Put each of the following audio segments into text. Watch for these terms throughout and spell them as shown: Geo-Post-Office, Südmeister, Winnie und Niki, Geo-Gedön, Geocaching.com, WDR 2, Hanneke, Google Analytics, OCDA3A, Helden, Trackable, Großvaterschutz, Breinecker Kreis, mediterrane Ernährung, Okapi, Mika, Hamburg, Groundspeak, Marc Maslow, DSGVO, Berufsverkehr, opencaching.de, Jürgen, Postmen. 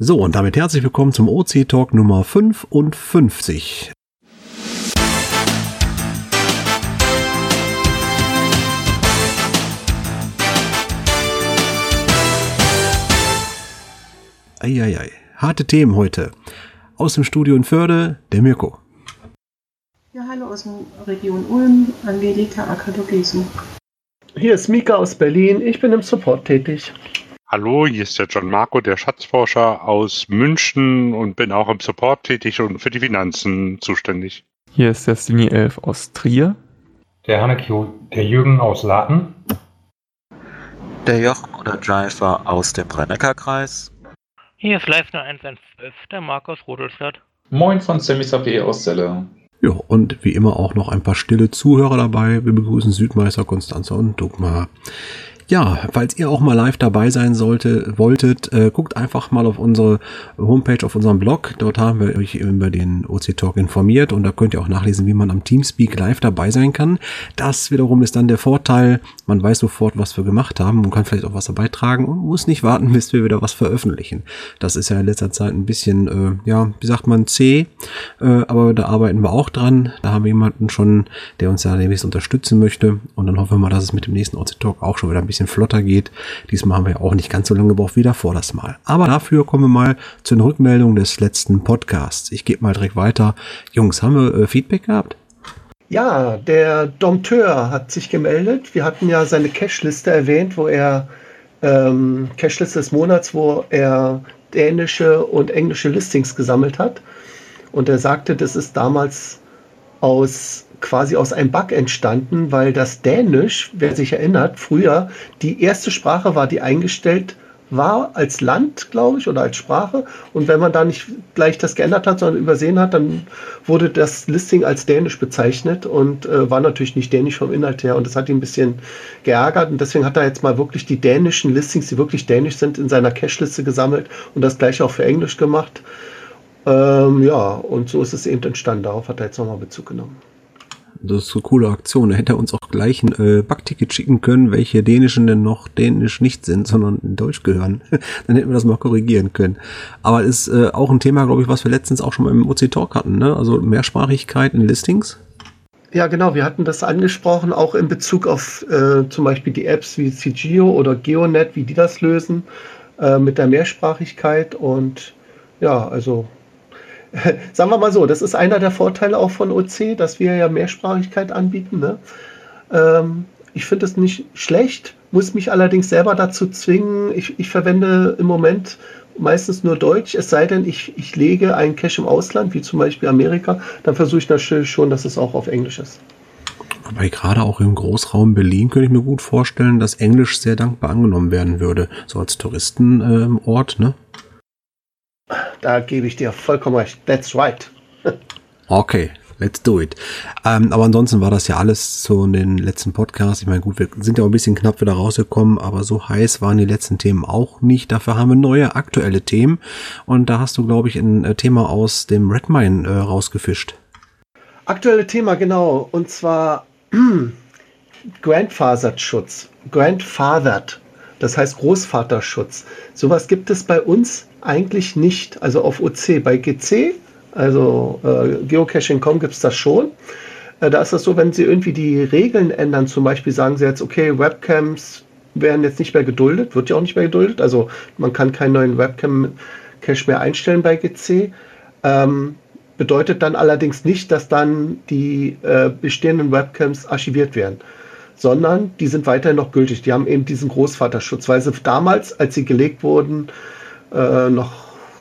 So, und damit herzlich willkommen zum OC-Talk Nummer 55. Eieiei, harte Themen heute. Aus dem Studio in Förde, der Mirko. Ja, hallo aus der Region Ulm, Angelika Akadogesu. Hier ist Mika aus Berlin, ich bin im Support tätig. Hallo, hier ist der John Marco, der Schatzforscher aus München und bin auch im Support tätig und für die Finanzen zuständig. Hier ist der Simi Elf aus Trier. Der Hanneke, der Jürgen aus Laden. Der Joch oder Dreifer aus dem Breinecker Kreis. Hier ist Leifner 115, der Markus Rodelstadt. Moin von Semisabde aus Selle. Ja, und wie immer auch noch ein paar stille Zuhörer dabei. Wir begrüßen Südmeister, Konstanze und Dogma. Ja, falls ihr auch mal live dabei sein wolltet, guckt einfach mal auf unsere Homepage, auf unseren Blog. Dort haben wir euch über den OC-Talk informiert und da könnt ihr auch nachlesen, wie man am Teamspeak live dabei sein kann. Das wiederum ist dann der Vorteil, man weiß sofort, was wir gemacht haben und kann vielleicht auch was dabei tragen und muss nicht warten, bis wir wieder was veröffentlichen. Das ist ja in letzter Zeit ein bisschen, ja, wie sagt man, zäh, aber da arbeiten wir auch dran. Da haben wir jemanden schon, der uns ja demnächst unterstützen möchte und dann hoffen wir mal, dass es mit dem nächsten OC-Talk auch schon wieder ein bisschen flotter geht. Diesmal haben wir auch nicht ganz so lange gebraucht wie davor das Mal. Aber dafür kommen wir mal zu den Rückmeldungen des letzten Podcasts. Ich gebe mal direkt weiter. Jungs, haben wir Feedback gehabt? Ja, der Dompteur hat sich gemeldet. Wir hatten ja seine Cache-Liste erwähnt, wo er Cache-Liste des Monats, wo er dänische und englische Listings gesammelt hat. Und er sagte, das ist damals quasi aus einem Bug entstanden, weil das Dänisch, wer sich erinnert, früher die erste Sprache war, die eingestellt war als Land, glaube ich, oder als Sprache. Und wenn man da nicht gleich das geändert hat, sondern übersehen hat, dann wurde das Listing als Dänisch bezeichnet und war natürlich nicht Dänisch vom Inhalt her. Und das hat ihn ein bisschen geärgert. Und deswegen hat er jetzt mal wirklich die dänischen Listings, die wirklich dänisch sind, in seiner Cache-Liste gesammelt und das gleiche auch für Englisch gemacht. Ja, und so ist es eben entstanden. Darauf hat er jetzt nochmal Bezug genommen. Das ist eine coole Aktion. Da hätte er uns auch gleich ein Backticket schicken können, welche Dänischen denn noch Dänisch nicht sind, sondern in Deutsch gehören. Dann hätten wir das mal korrigieren können. Aber ist auch ein Thema, glaube ich, was wir letztens auch schon mal im OC-Talk hatten, ne? Also Mehrsprachigkeit in Listings. Ja, genau. Wir hatten das angesprochen, auch in Bezug auf zum Beispiel die Apps wie CGeo oder Geonet, wie die das lösen mit der Mehrsprachigkeit. Und ja, also sagen wir mal so, das ist einer der Vorteile auch von OC, dass wir ja Mehrsprachigkeit anbieten, ne? Ich finde es nicht schlecht, muss mich allerdings selber dazu zwingen. Ich verwende im Moment meistens nur Deutsch, es sei denn, ich lege einen Cache im Ausland, wie zum Beispiel Amerika, dann versuche ich natürlich schon, dass es auch auf Englisch ist. Wobei gerade auch im Großraum Berlin könnte ich mir gut vorstellen, dass Englisch sehr dankbar angenommen werden würde, so als Touristenort, ne? Da gebe ich dir vollkommen recht. That's right. Okay, let's do it. Aber ansonsten war das ja alles so in den letzten Podcasts. Ich meine, gut, wir sind ja auch ein bisschen knapp wieder rausgekommen, aber so heiß waren die letzten Themen auch nicht. Dafür haben wir neue, aktuelle Themen. Und da hast du, glaube ich, ein Thema aus dem Redmine rausgefischt. Aktuelle Thema, genau. Und zwar Großvaterschutz. Großvaterschaft. Das heißt Großvaterschutz. Sowas gibt es bei uns eigentlich nicht, also auf OC. Bei GC, also Geocaching.com, gibt es das schon. Da ist das so, wenn Sie irgendwie die Regeln ändern, zum Beispiel sagen Sie jetzt, okay, Webcams werden jetzt nicht mehr geduldet, wird ja auch nicht mehr geduldet, also man kann keinen neuen Webcam-Cache mehr einstellen bei GC. Bedeutet dann allerdings nicht, dass dann die bestehenden Webcams archiviert werden, sondern die sind weiterhin noch gültig. Die haben eben diesen Großvaterschutz, weil sie damals, als sie gelegt wurden, noch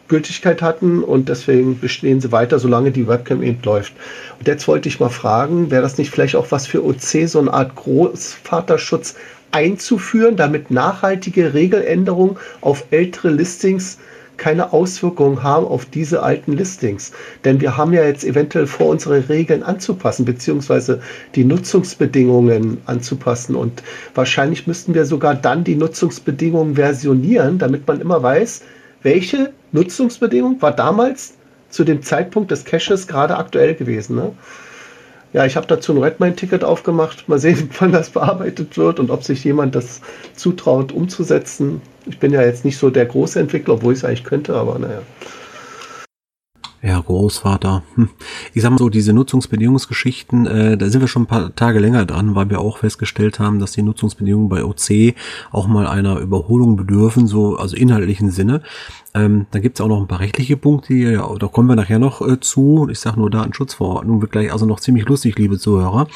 Gültigkeit hatten und deswegen bestehen sie weiter, solange die Webcam eben läuft. Und jetzt wollte ich mal fragen, wäre das nicht vielleicht auch was für OC, so eine Art Großvaterschutz einzuführen, damit nachhaltige Regeländerungen auf ältere Listings keine Auswirkungen haben auf diese alten Listings. Denn wir haben ja jetzt eventuell vor, unsere Regeln anzupassen, beziehungsweise die Nutzungsbedingungen anzupassen. Und wahrscheinlich müssten wir sogar dann die Nutzungsbedingungen versionieren, damit man immer weiß, welche Nutzungsbedingung war damals zu dem Zeitpunkt des Caches gerade aktuell gewesen, ne? Ja, ich habe dazu ein Redmine-Ticket aufgemacht. Mal sehen, wann das bearbeitet wird und ob sich jemand das zutraut, umzusetzen. Ich bin ja jetzt nicht so der große Entwickler, obwohl ich es eigentlich könnte, aber naja. Ja, Großvater. Ich sag mal so, diese Nutzungsbedingungsgeschichten, da sind wir schon ein paar Tage länger dran, weil wir auch festgestellt haben, dass die Nutzungsbedingungen bei OC auch mal einer Überholung bedürfen, so, also inhaltlichen Sinne. Dann gibt's auch noch ein paar rechtliche Punkte, ja, da kommen wir nachher noch zu. Ich sag nur, Datenschutzverordnung wird gleich also noch ziemlich lustig, liebe Zuhörer.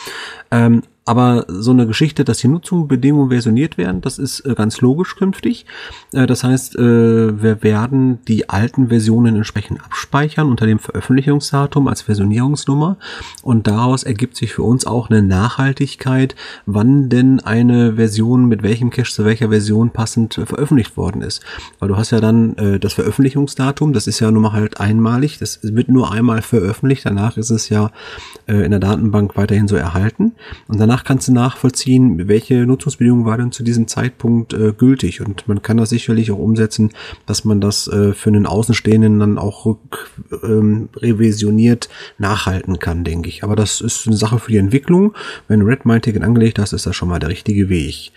Aber so eine Geschichte, dass die Nutzungsbedingungen versioniert werden, das ist ganz logisch künftig. Das heißt, wir werden die alten Versionen entsprechend abspeichern unter dem Veröffentlichungsdatum als Versionierungsnummer. Und daraus ergibt sich für uns auch eine Nachhaltigkeit, wann denn eine Version mit welchem Cache zu welcher Version passend veröffentlicht worden ist. Weil du hast ja dann das Veröffentlichungsdatum, das ist ja nun mal halt einmalig, das wird nur einmal veröffentlicht, danach ist es ja in der Datenbank weiterhin so erhalten. Und dann kannst du nachvollziehen, welche Nutzungsbedingungen waren zu diesem Zeitpunkt gültig. Und man kann das sicherlich auch umsetzen, dass man das für einen Außenstehenden dann auch revisioniert nachhalten kann, denke ich. Aber das ist eine Sache für die Entwicklung. Wenn du Redmine-Ticket angelegt hast, ist das schon mal der richtige Weg.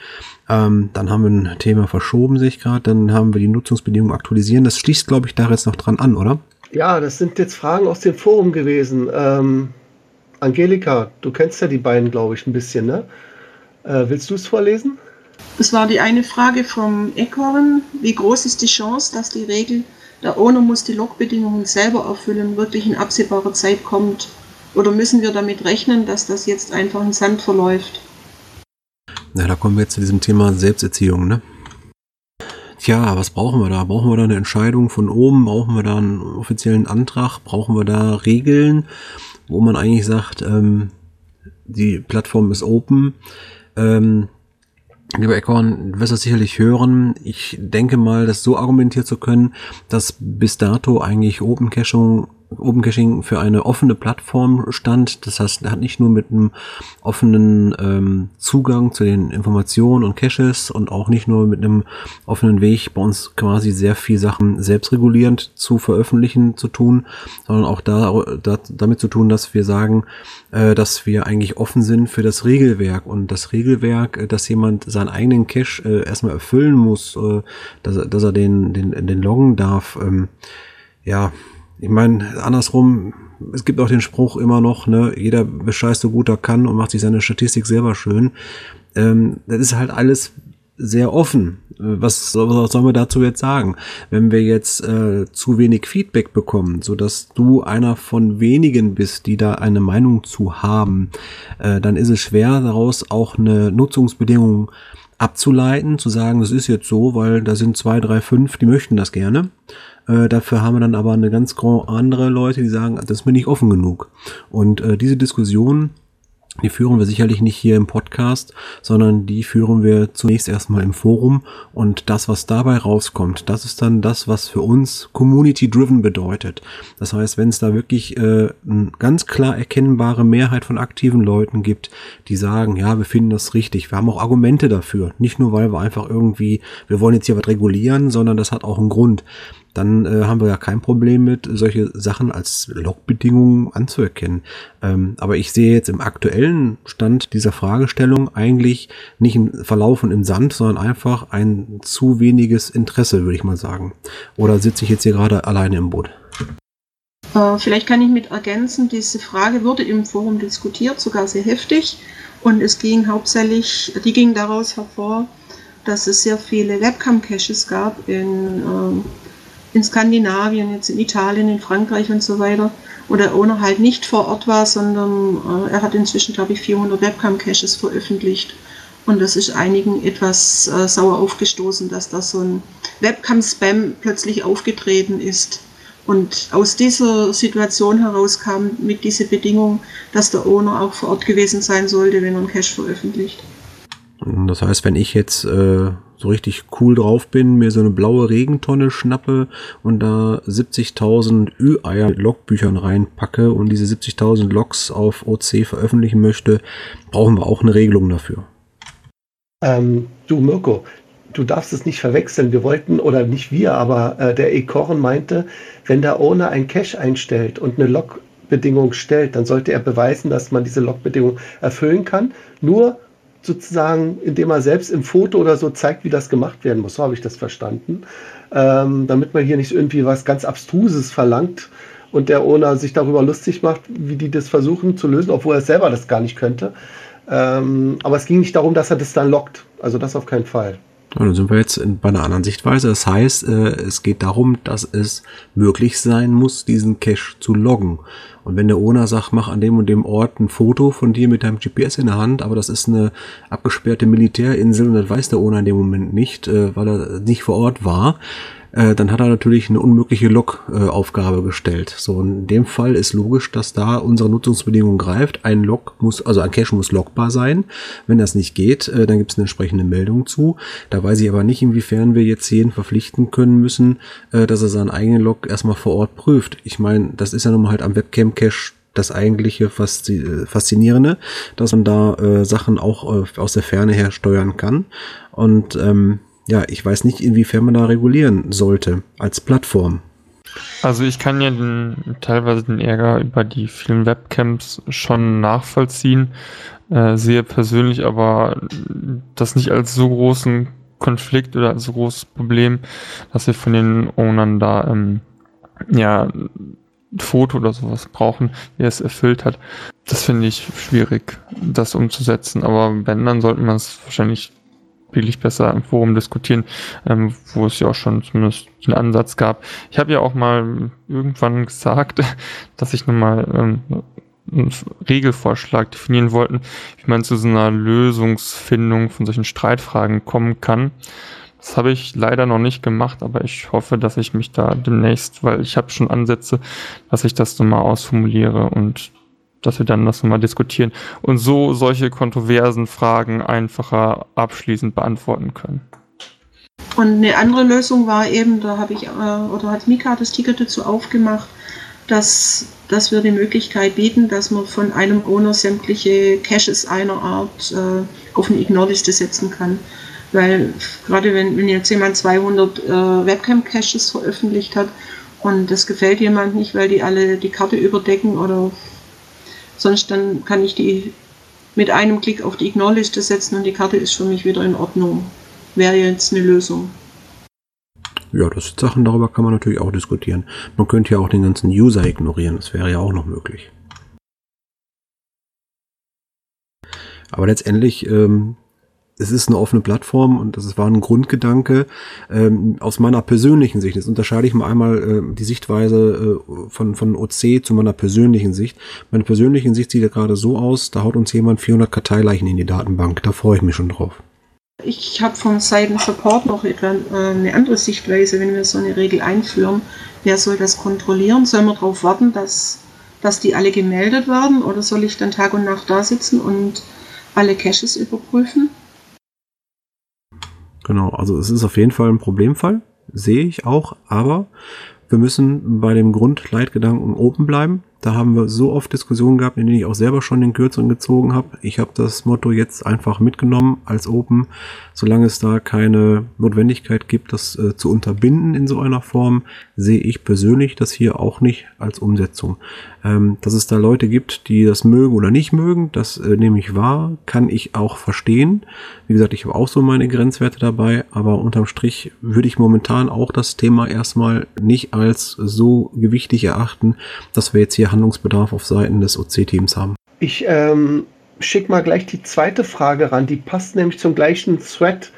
Dann haben wir ein Thema verschoben, sehe ich gerade. Dann haben wir die Nutzungsbedingungen aktualisieren. Das schließt, glaube ich, da jetzt noch dran an, oder? Ja, das sind jetzt Fragen aus dem Forum gewesen. Angelika, du kennst ja die beiden, glaube ich, ein bisschen, ne? Willst du es vorlesen? Das war die eine Frage vom Eckhorn. Wie groß ist die Chance, dass die Regel, der Owner muss die Logbedingungen selber erfüllen, wirklich in absehbarer Zeit kommt? Oder müssen wir damit rechnen, dass das jetzt einfach in Sand verläuft? Na, da kommen wir jetzt zu diesem Thema Selbsterziehung, ne? Tja, was brauchen wir da? Brauchen wir da eine Entscheidung von oben? Brauchen wir da einen offiziellen Antrag? Brauchen wir da Regeln, wo man eigentlich sagt, die Plattform ist open? Lieber Eckhorn, du wirst das sicherlich hören. Ich denke mal, das so argumentiert zu können, dass bis dato eigentlich Open Caching für eine offene Plattform stand. Das heißt, er hat nicht nur mit einem offenen Zugang zu den Informationen und Caches und auch nicht nur mit einem offenen Weg bei uns quasi sehr viel Sachen selbstregulierend zu veröffentlichen zu tun, sondern auch damit zu tun, dass wir sagen, dass wir eigentlich offen sind für das Regelwerk. Und das Regelwerk, dass jemand seinen eigenen Cache erstmal erfüllen muss, dass er den loggen darf, ja. Ich meine, andersrum, es gibt auch den Spruch immer noch, ne, jeder bescheißt so gut er kann und macht sich seine Statistik selber schön. Das ist halt alles sehr offen. Was sollen wir dazu jetzt sagen? Wenn wir jetzt zu wenig Feedback bekommen, so dass du einer von wenigen bist, die da eine Meinung zu haben, dann ist es schwer, daraus auch eine Nutzungsbedingung abzuleiten, zu sagen, das ist jetzt so, weil da sind 2, 3, 5, die möchten das gerne. Dafür haben wir dann aber eine ganz andere Leute, die sagen, das ist mir nicht offen genug. Und diese Diskussion, die führen wir sicherlich nicht hier im Podcast, sondern die führen wir zunächst erstmal im Forum. Und das, was dabei rauskommt, das ist dann das, was für uns Community-Driven bedeutet. Das heißt, wenn es da wirklich eine ganz klar erkennbare Mehrheit von aktiven Leuten gibt, die sagen, ja, wir finden das richtig. Wir haben auch Argumente dafür. Nicht nur, weil wir einfach irgendwie, wir wollen jetzt hier was regulieren, sondern das hat auch einen Grund. Dann haben wir ja kein Problem mit, solche Sachen als Logbedingungen anzuerkennen. Aber ich sehe jetzt im aktuellen Stand dieser Fragestellung eigentlich nicht ein Verlaufen im Sand, sondern einfach ein zu weniges Interesse, würde ich mal sagen. Oder sitze ich jetzt hier gerade alleine im Boot? Vielleicht kann ich mit ergänzen, diese Frage wurde im Forum diskutiert, sogar sehr heftig. Und es ging hauptsächlich, die ging daraus hervor, dass es sehr viele Webcam-Caches gab in Skandinavien, jetzt in Italien, in Frankreich und so weiter, wo der Owner halt nicht vor Ort war, sondern er hat inzwischen, glaube ich, 400 Webcam-Caches veröffentlicht. Und das ist einigen etwas sauer aufgestoßen, dass da so ein Webcam-Spam plötzlich aufgetreten ist. Und aus dieser Situation heraus kam mit dieser Bedingung, dass der Owner auch vor Ort gewesen sein sollte, wenn er einen Cache veröffentlicht. Das heißt, wenn ich jetzt so richtig cool drauf bin, mir so eine blaue Regentonne schnappe und da 70.000 Ü-Eier mit Logbüchern reinpacke und diese 70.000 Logs auf OC veröffentlichen möchte, brauchen wir auch eine Regelung dafür. Du Mirko, du darfst es nicht verwechseln. Wir wollten, oder nicht wir, aber der Eckhorn meinte, wenn der Owner ein Cache einstellt und eine Log Logbedingungen stellt, dann sollte er beweisen, dass man diese Logbedingungen erfüllen kann. Nur sozusagen, indem er selbst im Foto oder so zeigt, wie das gemacht werden muss. So habe ich das verstanden. Damit man hier nicht irgendwie was ganz Abstruses verlangt und der Owner sich darüber lustig macht, wie die das versuchen zu lösen, obwohl er selber das gar nicht könnte. Aber es ging nicht darum, dass er das dann lockt. Also das auf keinen Fall. Und dann sind wir jetzt bei einer anderen Sichtweise. Das heißt, es geht darum, dass es möglich sein muss, diesen Cache zu loggen. Und wenn der Owner sagt, mach an dem und dem Ort ein Foto von dir mit deinem GPS in der Hand, aber das ist eine abgesperrte Militärinsel und das weiß der Owner in dem Moment nicht, weil er nicht vor Ort war, dann hat er natürlich eine unmögliche Log-Aufgabe gestellt. So, in dem Fall ist logisch, dass da unsere Nutzungsbedingung greift. Ein Log muss, also ein Cache muss loggbar sein. Wenn das nicht geht, dann gibt es eine entsprechende Meldung zu. Da weiß ich aber nicht, inwiefern wir jetzt jeden verpflichten können müssen, dass er seinen eigenen Log erstmal vor Ort prüft. Ich meine, das ist ja nun mal halt am Webcam-Cache das eigentliche Faszinierende, dass man da Sachen auch aus der Ferne her steuern kann. Und ja, ich weiß nicht, inwiefern man da regulieren sollte als Plattform. Also ich kann ja teilweise den Ärger über die vielen Webcams schon nachvollziehen, sehe persönlich aber das nicht als so großen Konflikt oder als so großes Problem, dass wir von den Ownern da ein Foto oder sowas brauchen, der es erfüllt hat. Das finde ich schwierig, das umzusetzen, aber wenn, dann sollte man es wahrscheinlich wirklich besser im Forum diskutieren, wo es ja auch schon zumindest einen Ansatz gab. Ich habe ja auch mal irgendwann gesagt, dass ich nochmal einen Regelvorschlag definieren wollte, wie man zu so einer Lösungsfindung von solchen Streitfragen kommen kann. Das habe ich leider noch nicht gemacht, aber ich hoffe, dass ich mich da demnächst, weil ich habe schon Ansätze, dass ich das nochmal ausformuliere und dass wir dann das nochmal diskutieren und so solche kontroversen Fragen einfacher abschließend beantworten können. Und eine andere Lösung war eben, da habe ich, oder hat Mika das Ticket dazu aufgemacht, dass wir die Möglichkeit bieten, dass man von einem Owner sämtliche Caches einer Art auf eine Ignore-Liste setzen kann. Weil gerade wenn jetzt jemand 200 Webcam-Caches veröffentlicht hat und das gefällt jemand nicht, weil die alle die Karte überdecken oder sonst, dann kann ich die mit einem Klick auf die Ignore-Liste setzen und die Karte ist für mich wieder in Ordnung. Wäre jetzt eine Lösung. Ja, das sind Sachen, darüber kann man natürlich auch diskutieren. Man könnte ja auch den ganzen User ignorieren, das wäre ja auch noch möglich. Aber letztendlich, es ist eine offene Plattform und das war ein Grundgedanke aus meiner persönlichen Sicht. Jetzt unterscheide ich mal einmal die Sichtweise von OC zu meiner persönlichen Sicht. Meine persönliche Sicht sieht ja gerade so aus, da haut uns jemand 400 Karteileichen in die Datenbank. Da freue ich mich schon drauf. Ich habe von Seiten Support noch eine andere Sichtweise, wenn wir so eine Regel einführen. Wer soll das kontrollieren? Sollen wir darauf warten, dass die alle gemeldet werden? Oder soll ich dann Tag und Nacht da sitzen und alle Caches überprüfen? Genau, also es ist auf jeden Fall ein Problemfall, sehe ich auch, aber wir müssen bei dem Grundleitgedanken open bleiben. Da haben wir so oft Diskussionen gehabt, in denen ich auch selber schon den Kürzeren gezogen habe. Ich habe das Motto jetzt einfach mitgenommen als open, solange es da keine Notwendigkeit gibt, das zu unterbinden in so einer Form, sehe ich persönlich das hier auch nicht als Umsetzung. Dass es da Leute gibt, die das mögen oder nicht mögen, das nehme ich wahr, kann ich auch verstehen. Wie gesagt, ich habe auch so meine Grenzwerte dabei, aber unterm Strich würde ich momentan auch das Thema erstmal nicht als so gewichtig erachten, dass wir jetzt hier Handlungsbedarf auf Seiten des OC-Teams haben. Ich schicke mal gleich die zweite Frage ran, die passt nämlich zum gleichen Thread,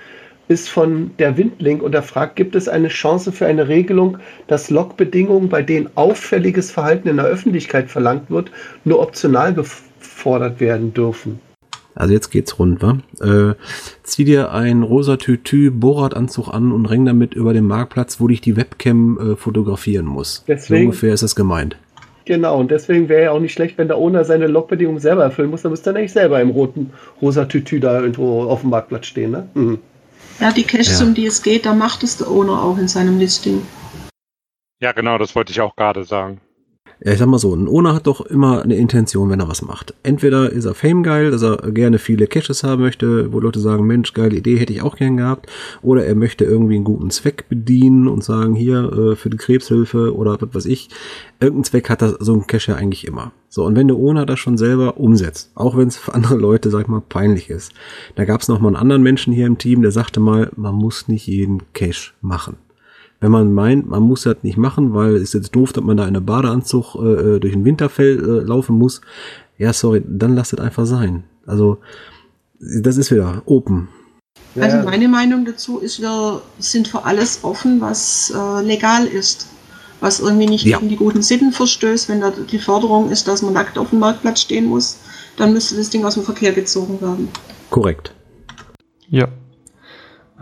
ist von der Windling und er fragt, gibt es eine Chance für eine Regelung, dass Logbedingungen, bei denen auffälliges Verhalten in der Öffentlichkeit verlangt wird, nur optional gefordert werden dürfen? Also jetzt geht's rund, wa? Zieh dir ein rosa Tütü-Borat-Anzug an und renn damit über den Marktplatz, wo dich die Webcam fotografieren muss. Deswegen, so ungefähr ist das gemeint. Genau, und deswegen wäre ja auch nicht schlecht, wenn der Owner seine Logbedingungen selber erfüllen muss, dann müsste er nicht selber im roten rosa Tütü da irgendwo auf dem Marktplatz stehen, ne? Mhm. Ja, die Caches, um die es geht, da macht es der Owner auch in seinem Listing. Ja, genau, das wollte ich auch gerade sagen. Ja, ich sag mal so, ein Owner hat doch immer eine Intention, wenn er was macht. Entweder ist er famegeil, dass er gerne viele Caches haben möchte, wo Leute sagen, Mensch, geile Idee, hätte ich auch gern gehabt. Oder er möchte irgendwie einen guten Zweck bedienen und sagen, hier, für die Krebshilfe oder was weiß ich. Irgendeinen Zweck hat das so ein Cache ja eigentlich immer. So, und wenn der Owner das schon selber umsetzt, auch wenn es für andere Leute, sag ich mal, peinlich ist. Da gab es nochmal einen anderen Menschen hier im Team, der sagte mal, man muss nicht jeden Cache machen. Wenn man meint, man muss das nicht machen, weil es jetzt doof, dass man da in einem Badeanzug durch ein Winterfell laufen muss. Ja, sorry, dann lasst es einfach sein. Also, das ist wieder open. Also meine Meinung dazu ist, wir sind für alles offen, was legal ist. Was irgendwie nicht gegen die guten Sitten verstößt. Wenn da die Forderung ist, dass man nackt auf dem Marktplatz stehen muss, dann müsste das Ding aus dem Verkehr gezogen werden. Korrekt. Ja.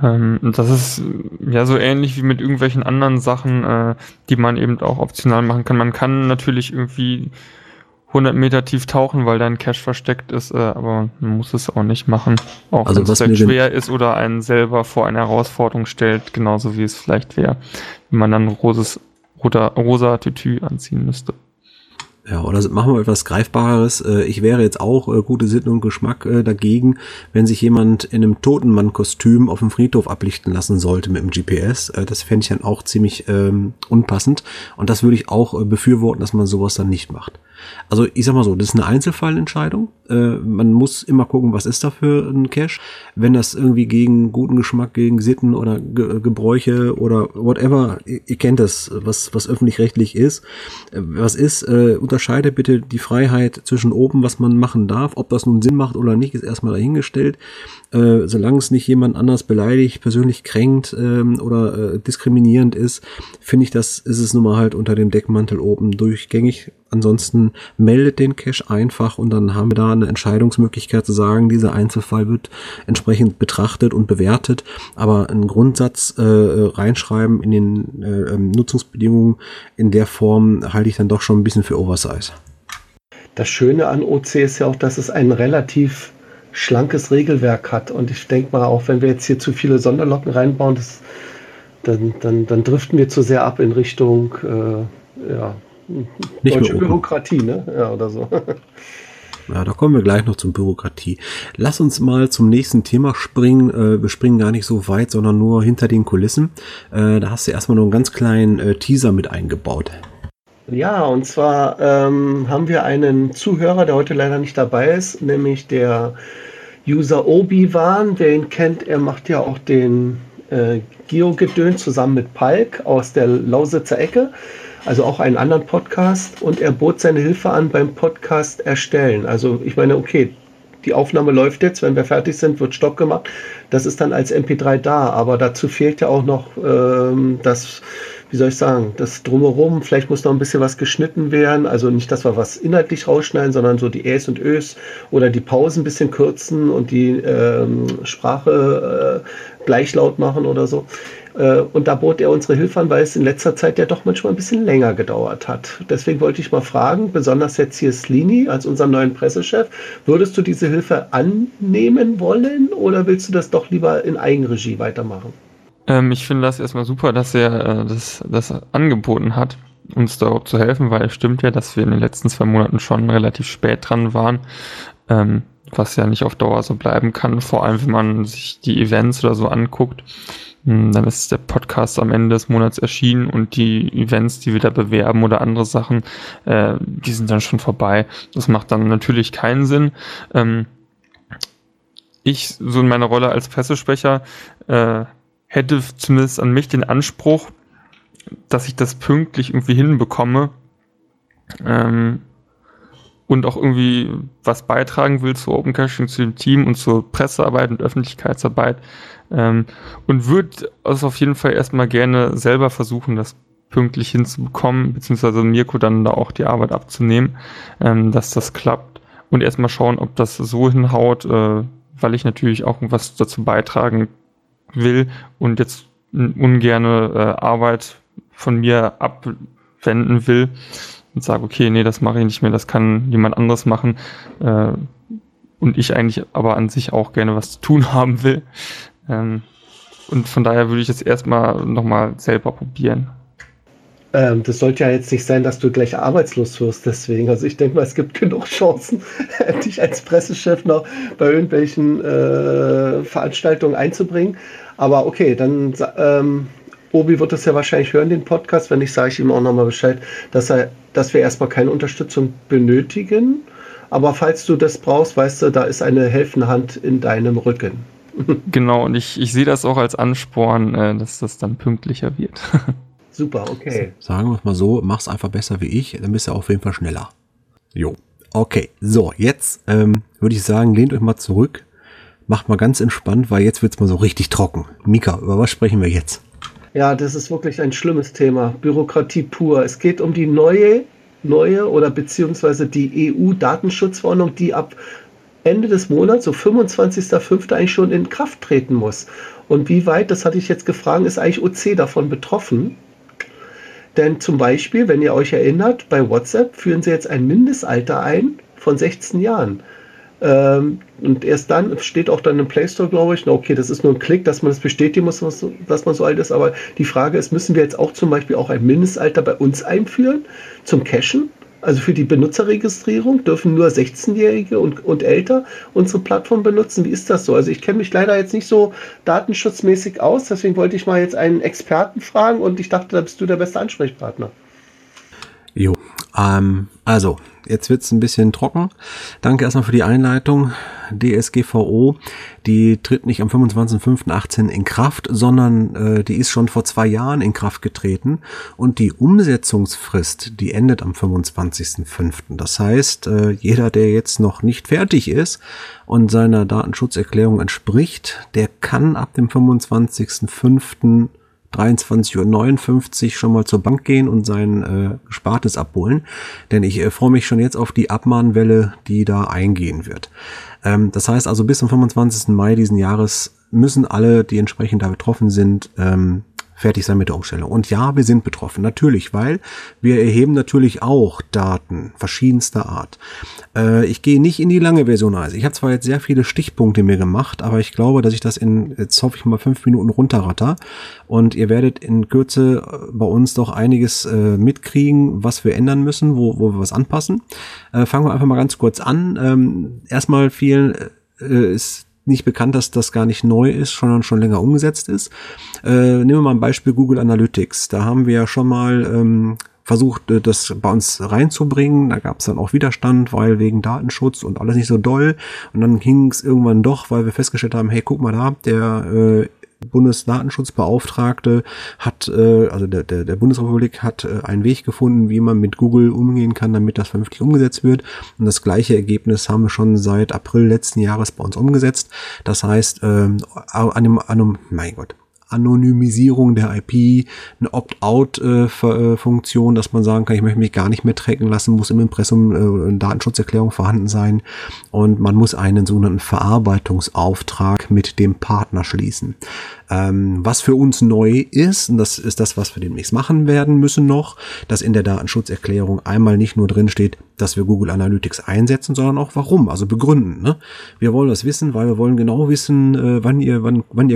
Das ist ja so ähnlich wie mit irgendwelchen anderen Sachen, die man eben auch optional machen kann. Man kann natürlich irgendwie 100 Meter tief tauchen, weil da ein Cache versteckt ist, aber man muss es auch nicht machen. Auch also wenn es vielleicht schwer ist oder einen selber vor eine Herausforderung stellt, genauso wie es vielleicht wäre, wenn man dann ein rosa Tütü anziehen müsste. Ja, oder machen wir etwas Greifbares. Ich wäre jetzt auch gute Sitten und Geschmack dagegen, wenn sich jemand in einem Totenmann-Kostüm auf dem Friedhof ablichten lassen sollte mit dem GPS. Das fände ich dann auch ziemlich unpassend. Und das würde ich auch befürworten, dass man sowas dann nicht macht. Also ich sag mal so, das ist eine Einzelfallentscheidung. Man muss immer gucken, was ist da für ein Cache. Wenn das irgendwie gegen guten Geschmack, gegen Sitten oder Gebräuche oder whatever, ihr kennt das, was öffentlich-rechtlich ist, was ist, unterscheide bitte die Freiheit zwischen oben, was man machen darf. Ob das nun Sinn macht oder nicht, ist erstmal dahingestellt. Solange es nicht jemand anders beleidigt, persönlich kränkt oder diskriminierend ist, finde ich, das ist es nun mal halt unter dem Deckmantel oben durchgängig. Ansonsten meldet den Cache einfach und dann haben wir da eine Entscheidungsmöglichkeit zu sagen, dieser Einzelfall wird entsprechend betrachtet und bewertet, aber einen Grundsatz reinschreiben in den Nutzungsbedingungen in der Form halte ich dann doch schon ein bisschen für Oversize. Das Schöne an OC ist ja auch, dass es ein relativ schlankes Regelwerk hat und ich denke mal, auch wenn wir jetzt hier zu viele Sonderlocken reinbauen, dann driften wir zu sehr ab in Richtung nicht deutsche Bürokratie, ne? Ja, oder so. Ja, da kommen wir gleich noch zur Bürokratie. Lass uns mal zum nächsten Thema springen. Wir springen gar nicht so weit, sondern nur hinter den Kulissen. Da hast du erstmal noch einen ganz kleinen Teaser mit eingebaut. Ja, und zwar haben wir einen Zuhörer, der heute leider nicht dabei ist, nämlich der User Obi-Wan. Wer ihn kennt, er macht ja auch den Geo-Gedön zusammen mit Palk aus der Lausitzer Ecke. Also auch einen anderen Podcast, und er bot seine Hilfe an beim Podcast erstellen. Also ich meine, okay, die Aufnahme läuft jetzt, wenn wir fertig sind, wird Stopp gemacht. Das ist dann als MP3 da, aber dazu fehlt ja auch noch das, wie soll ich sagen, das Drumherum. Vielleicht muss noch ein bisschen was geschnitten werden, also nicht, dass wir was inhaltlich rausschneiden, sondern so die Äs und Ös oder die Pausen ein bisschen kürzen und die Sprache gleichlaut machen oder so. Und da bot er unsere Hilfe an, weil es in letzter Zeit ja doch manchmal ein bisschen länger gedauert hat. Deswegen wollte ich mal fragen, besonders jetzt hier Slini als unseren neuen Pressechef, würdest du diese Hilfe annehmen wollen oder willst du das doch lieber in Eigenregie weitermachen? Ich finde das erstmal super, dass er das angeboten hat, uns da zu helfen, weil es stimmt ja, dass wir in den letzten 2 Monaten schon relativ spät dran waren. Was ja nicht auf Dauer so bleiben kann, vor allem wenn man sich die Events oder so anguckt. Dann ist der Podcast am Ende des Monats erschienen und die Events, die wir da bewerben oder andere Sachen, die sind dann schon vorbei. Das macht dann natürlich keinen Sinn. Ich, so in meiner Rolle als Pressesprecher, hätte zumindest an mich den Anspruch, dass ich das pünktlich irgendwie hinbekomme und auch irgendwie was beitragen will zu Open Caching, zu dem Team und zur Pressearbeit und Öffentlichkeitsarbeit. Und würde es auf jeden Fall erstmal gerne selber versuchen, das pünktlich hinzubekommen, beziehungsweise Mirko dann da auch die Arbeit abzunehmen, dass das klappt. Und erstmal schauen, ob das so hinhaut, weil ich natürlich auch was dazu beitragen will und jetzt ungerne Arbeit von mir abwenden will und sage, okay, nee, das mache ich nicht mehr, das kann jemand anderes machen. Und ich eigentlich aber an sich auch gerne was zu tun haben will. Und von daher würde ich jetzt erstmal nochmal selber probieren. Das sollte ja jetzt nicht sein, dass du gleich arbeitslos wirst deswegen. Also ich denke mal, es gibt genug Chancen, dich als Pressechef noch bei irgendwelchen Veranstaltungen einzubringen. Aber okay, dann Obi wird das ja wahrscheinlich hören, den Podcast. Wenn nicht, sage ich ihm auch nochmal Bescheid, dass wir erstmal keine Unterstützung benötigen. Aber falls du das brauchst, weißt du, da ist eine helfende Hand in deinem Rücken. Genau, und ich sehe das auch als Ansporn, dass das dann pünktlicher wird. Super, okay. Sagen wir es mal so, mach's einfach besser wie ich, dann bist du auf jeden Fall schneller. Jo. Okay, so, jetzt würde ich sagen, lehnt euch mal zurück, macht mal ganz entspannt, weil jetzt wird's mal so richtig trocken. Mika, über was sprechen wir jetzt? Ja, das ist wirklich ein schlimmes Thema. Bürokratie pur. Es geht um die neue oder beziehungsweise die EU-Datenschutzverordnung, die ab Ende des Monats, so 25.05. eigentlich schon in Kraft treten muss. Und wie weit, das hatte ich jetzt gefragt, ist eigentlich OC davon betroffen? Denn zum Beispiel, wenn ihr euch erinnert, bei WhatsApp führen sie jetzt ein Mindestalter ein von 16 Jahren. Und erst dann, steht auch dann im Play Store, glaube ich, okay, das ist nur ein Klick, dass man das bestätigen muss, dass man so alt ist. Aber die Frage ist, müssen wir jetzt auch zum Beispiel auch ein Mindestalter bei uns einführen zum Cachen? Also für die Benutzerregistrierung dürfen nur 16-Jährige und älter unsere Plattform benutzen. Wie ist das so? Also ich kenne mich leider jetzt nicht so datenschutzmäßig aus, deswegen wollte ich mal jetzt einen Experten fragen und ich dachte, da bist du der beste Ansprechpartner. Jo, also jetzt wird es ein bisschen trocken. Danke erstmal für die Einleitung. DSGVO, die tritt nicht am 25.05.18 in Kraft, sondern die ist schon vor 2 Jahren in Kraft getreten und die Umsetzungsfrist, die endet am 25.05. Das heißt, jeder, der jetzt noch nicht fertig ist und seiner Datenschutzerklärung entspricht, der kann ab dem 25.05. 23.59 Uhr schon mal zur Bank gehen und sein Gespartes abholen, denn ich freue mich schon jetzt auf die Abmahnwelle, die da eingehen wird. Das heißt also, bis zum 25. Mai diesen Jahres müssen alle, die entsprechend da betroffen sind, fertig sein mit der Umstellung. Und ja, wir sind betroffen, natürlich, weil wir erheben natürlich auch Daten verschiedenster Art. Ich gehe nicht in die lange Version, also ich habe zwar jetzt sehr viele Stichpunkte mir gemacht, aber ich glaube, dass ich das in, jetzt hoffe ich mal, 5 Minuten runterratter und ihr werdet in Kürze bei uns doch einiges mitkriegen, was wir ändern müssen, wo wir was anpassen. Fangen wir einfach mal ganz kurz an. Erstmal viel ist nicht bekannt, dass das gar nicht neu ist, sondern schon länger umgesetzt ist. Nehmen wir mal ein Beispiel Google Analytics. Da haben wir ja schon mal versucht, das bei uns reinzubringen. Da gab es dann auch Widerstand, weil wegen Datenschutz und alles nicht so doll. Und dann ging es irgendwann doch, weil wir festgestellt haben, hey, guck mal da, der Bundesdatenschutzbeauftragte hat, also der Bundesrepublik hat einen Weg gefunden, wie man mit Google umgehen kann, damit das vernünftig umgesetzt wird. Und das gleiche Ergebnis haben wir schon seit April letzten Jahres bei uns umgesetzt. Das heißt, Anonymisierung der IP, eine Opt-out-Funktion, dass man sagen kann, ich möchte mich gar nicht mehr tracken lassen, muss im Impressum eine Datenschutzerklärung vorhanden sein und man muss einen sogenannten Verarbeitungsauftrag mit dem Partner schließen. Was für uns neu ist, und das ist das, was wir demnächst machen werden müssen noch, dass in der Datenschutzerklärung einmal nicht nur drin steht, dass wir Google Analytics einsetzen, sondern auch warum, also begründen. Ne? Wir wollen das wissen, weil wir wollen genau wissen, wann ihr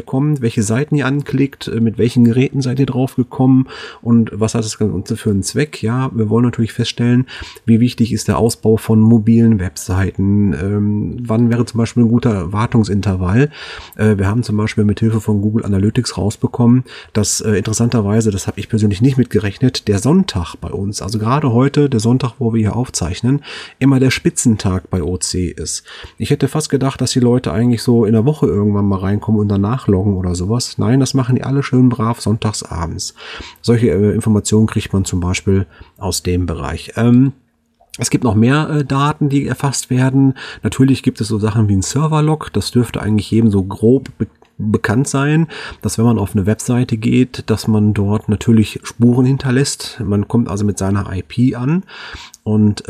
kommt, welche Seiten ihr anklickt, mit welchen Geräten seid ihr drauf gekommen und was hat das Ganze für einen Zweck. Ja, wir wollen natürlich feststellen, wie wichtig ist der Ausbau von mobilen Webseiten, wann wäre zum Beispiel ein guter Wartungsintervall. Wir haben zum Beispiel mit Hilfe von Google Analytics rausbekommen, dass interessanterweise, das habe ich persönlich nicht mitgerechnet, der Sonntag bei uns, also gerade heute, der Sonntag, wo wir hier aufzeichnen, immer der Spitzentag bei OC ist. Ich hätte fast gedacht, dass die Leute eigentlich so in der Woche irgendwann mal reinkommen und danach loggen oder sowas. Nein, das machen die alle schön brav sonntags abends. Solche Informationen kriegt man zum Beispiel aus dem Bereich. Es gibt noch mehr Daten, die erfasst werden. Natürlich gibt es so Sachen wie ein Serverlog. Das dürfte eigentlich jedem so grob bekannt sein, dass wenn man auf eine Webseite geht, dass man dort natürlich Spuren hinterlässt. Man kommt also mit seiner IP an. Und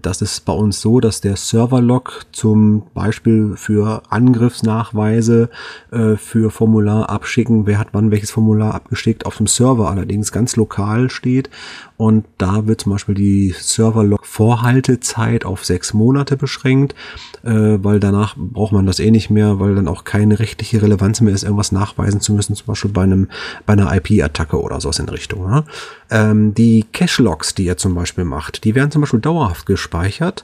das ist bei uns so, dass der Server-Log zum Beispiel für Angriffsnachweise, für Formular abschicken, wer hat wann welches Formular abgeschickt, auf dem Server allerdings ganz lokal steht. Und da wird zum Beispiel die Server-Log-Vorhaltezeit auf 6 Monate beschränkt, weil danach braucht man das eh nicht mehr, weil dann auch keine rechtliche Relevanz mehr ist, irgendwas nachweisen zu müssen, zum Beispiel bei einer IP-Attacke oder sowas in Richtung. Ne? Die Cache-Logs, die ihr zum Beispiel macht, die werden zum Beispiel dauerhaft gespeichert,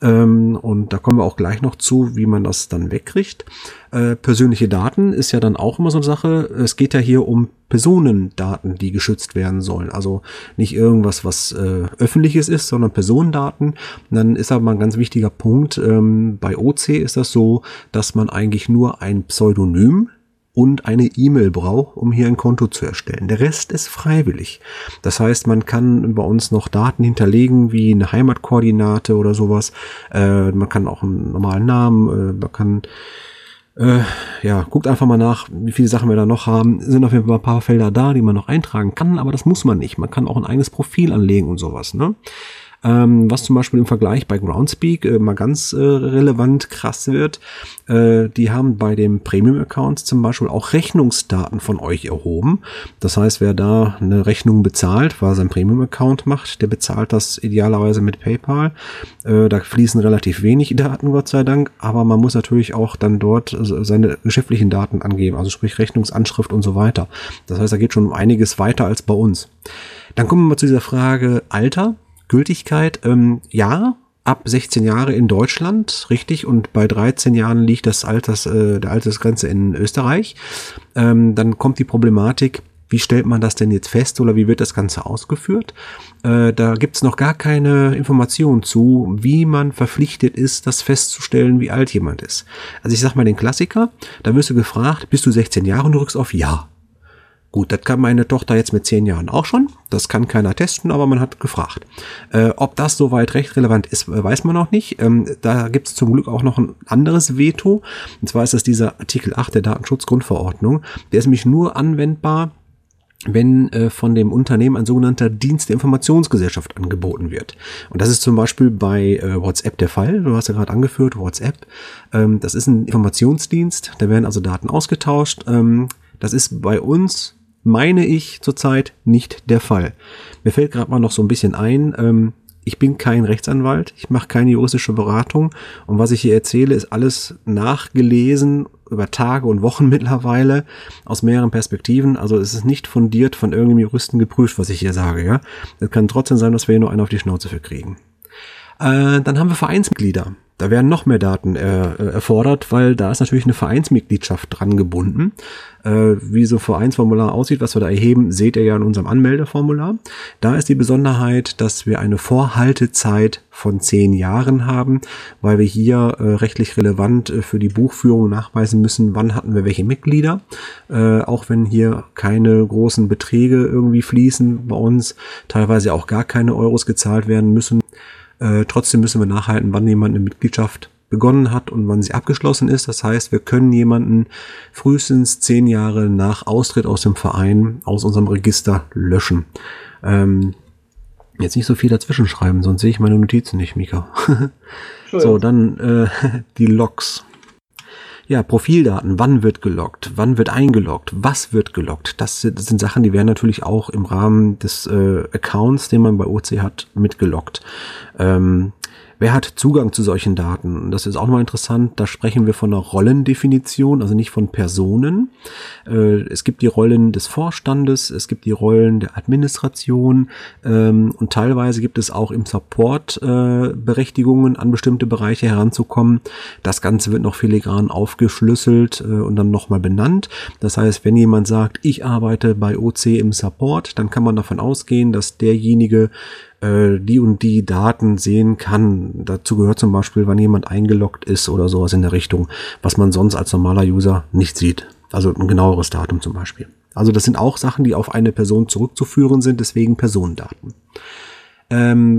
und da kommen wir auch gleich noch zu, wie man das dann wegkriegt. Persönliche Daten ist ja dann auch immer so eine Sache. Es geht ja hier um Personendaten, die geschützt werden sollen. Also nicht irgendwas, was öffentliches ist, sondern Personendaten. Und dann ist aber ein ganz wichtiger Punkt. Bei OC ist das so, dass man eigentlich nur ein Pseudonym und eine E-Mail braucht, um hier ein Konto zu erstellen. Der Rest ist freiwillig. Das heißt, man kann bei uns noch Daten hinterlegen, wie eine Heimatkoordinate oder sowas. Man kann auch einen normalen Namen, man kann, ja, guckt einfach mal nach, wie viele Sachen wir da noch haben. Sind auf jeden Fall ein paar Felder da, die man noch eintragen kann, aber das muss man nicht. Man kann auch ein eigenes Profil anlegen und sowas, ne? Was zum Beispiel im Vergleich bei Groundspeak mal ganz relevant krass wird, die haben bei dem Premium-Account zum Beispiel auch Rechnungsdaten von euch erhoben. Das heißt, wer da eine Rechnung bezahlt, weil er seinen Premium-Account macht, der bezahlt das idealerweise mit PayPal. Da fließen relativ wenig Daten, Gott sei Dank, aber man muss natürlich auch dann dort seine geschäftlichen Daten angeben, also sprich Rechnungsanschrift und so weiter. Das heißt, da geht schon um einiges weiter als bei uns. Dann kommen wir mal zu dieser Frage Alter. Gültigkeit, ja, ab 16 Jahre in Deutschland, richtig, und bei 13 Jahren liegt das der Altersgrenze in Österreich. Dann kommt die Problematik, wie stellt man das denn jetzt fest oder wie wird das Ganze ausgeführt? Da gibt's noch gar keine Informationen zu, wie man verpflichtet ist, das festzustellen, wie alt jemand ist. Also ich sag mal den Klassiker, da wirst du gefragt, bist du 16 Jahre und du drückst auf Ja. Gut, das kann meine Tochter jetzt mit 10 Jahren auch schon. Das kann keiner testen, aber man hat gefragt. Ob das soweit recht relevant ist, weiß man noch nicht. Da gibt es zum Glück auch noch ein anderes Veto. Und zwar ist das dieser Artikel 8 der Datenschutzgrundverordnung. Der ist nämlich nur anwendbar, wenn von dem Unternehmen ein sogenannter Dienst der Informationsgesellschaft angeboten wird. Und das ist zum Beispiel bei WhatsApp der Fall. Du hast ja gerade angeführt, WhatsApp. Das ist ein Informationsdienst. Da werden also Daten ausgetauscht. Das ist bei uns, meine ich, zurzeit nicht der Fall. Mir fällt gerade mal noch so ein bisschen ein, ich bin kein Rechtsanwalt, ich mache keine juristische Beratung und was ich hier erzähle, ist alles nachgelesen über Tage und Wochen mittlerweile aus mehreren Perspektiven. Also es ist nicht fundiert von irgendeinem Juristen geprüft, was ich hier sage. Ja, es kann trotzdem sein, dass wir hier nur einen auf die Schnauze für kriegen. Dann haben wir Vereinsmitglieder. Da werden noch mehr Daten erfordert, weil da ist natürlich eine Vereinsmitgliedschaft dran gebunden. Wie so ein Vereinsformular aussieht, was wir da erheben, seht ihr ja in unserem Anmeldeformular. Da ist die Besonderheit, dass wir eine Vorhaltezeit von 10 Jahren haben, weil wir hier rechtlich relevant für die Buchführung nachweisen müssen, wann hatten wir welche Mitglieder. Auch wenn hier keine großen Beträge irgendwie fließen bei uns, teilweise auch gar keine Euros gezahlt werden müssen. Trotzdem müssen wir nachhalten, wann jemand eine Mitgliedschaft begonnen hat und wann sie abgeschlossen ist. Das heißt, wir können jemanden frühestens 10 Jahre nach Austritt aus dem Verein, aus unserem Register löschen. Jetzt nicht so viel dazwischen schreiben, sonst sehe ich meine Notizen nicht, Mika. So, dann die Logs. Ja, Profildaten, wann wird geloggt, wann wird eingeloggt, was wird geloggt, das sind Sachen, die werden natürlich auch im Rahmen des Accounts, den man bei OC hat, mitgeloggt. Wer hat Zugang zu solchen Daten? Das ist auch mal interessant. Da sprechen wir von einer Rollendefinition, also nicht von Personen. Es gibt die Rollen des Vorstandes, es gibt die Rollen der Administration und teilweise gibt es auch im Support Berechtigungen, an bestimmte Bereiche heranzukommen. Das Ganze wird noch filigran aufgeschlüsselt und dann nochmal benannt. Das heißt, wenn jemand sagt, ich arbeite bei OC im Support, dann kann man davon ausgehen, dass derjenige die und die Daten sehen kann. Dazu gehört zum Beispiel, wann jemand eingeloggt ist oder sowas in der Richtung, was man sonst als normaler User nicht sieht. Also ein genaueres Datum zum Beispiel. Also das sind auch Sachen, die auf eine Person zurückzuführen sind, deswegen Personendaten.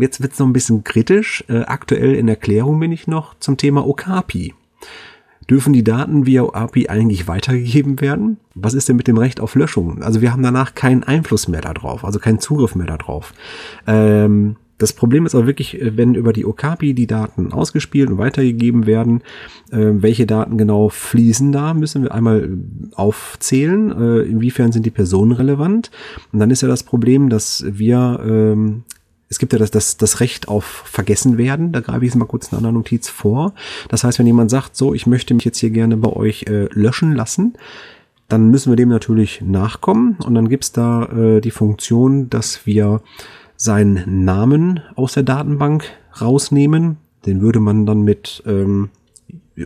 Jetzt wird's noch ein bisschen kritisch. Aktuell in Erklärung bin ich noch zum Thema Okapi. Dürfen die Daten via API eigentlich weitergegeben werden? Was ist denn mit dem Recht auf Löschung? Also wir haben danach keinen Einfluss mehr darauf, also keinen Zugriff mehr darauf. Das Problem ist aber wirklich, wenn über die Okapi die Daten ausgespielt und weitergegeben werden, welche Daten genau fließen da, müssen wir einmal aufzählen, inwiefern sind die Personen relevant. Und dann ist ja das Problem, dass wir, es gibt ja das Recht auf Vergessenwerden, da greife ich jetzt mal kurz eine andere Notiz vor. Das heißt, wenn jemand sagt, so, ich möchte mich jetzt hier gerne bei euch löschen lassen, dann müssen wir dem natürlich nachkommen. Und dann gibt's da die Funktion, dass wir seinen Namen aus der Datenbank rausnehmen. Den würde man dann mit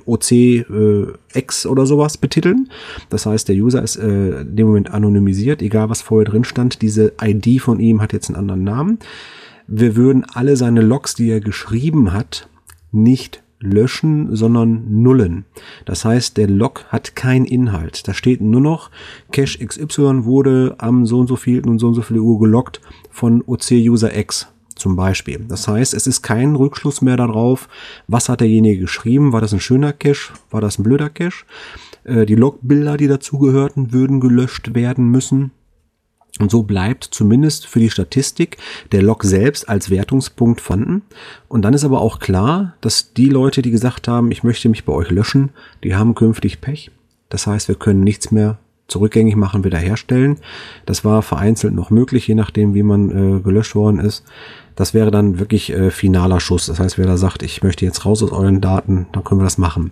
OC-X oder sowas betiteln. Das heißt, der User ist in dem Moment anonymisiert, egal was vorher drin stand. Diese ID von ihm hat jetzt einen anderen Namen. Wir würden alle seine Logs, die er geschrieben hat, nicht löschen, sondern nullen. Das heißt, der Log hat keinen Inhalt. Da steht nur noch, Cache XY wurde am so und so vielten und so viel Uhr geloggt von OC-User X zum Beispiel. Das heißt, es ist kein Rückschluss mehr darauf, was hat derjenige geschrieben, war das ein schöner Cache, war das ein blöder Cache. Die Logbilder, die dazugehörten, würden gelöscht werden müssen. Und so bleibt zumindest für die Statistik der Log selbst als Wertungspunkt vorhanden. Und dann ist aber auch klar, dass die Leute, die gesagt haben, ich möchte mich bei euch löschen, die haben künftig Pech. Das heißt, wir können nichts mehr zurückgängig machen, wiederherstellen. Das war vereinzelt noch möglich, je nachdem, wie man gelöscht worden ist. Das wäre dann wirklich finaler Schuss. Das heißt, wer da sagt, ich möchte jetzt raus aus euren Daten, dann können wir das machen.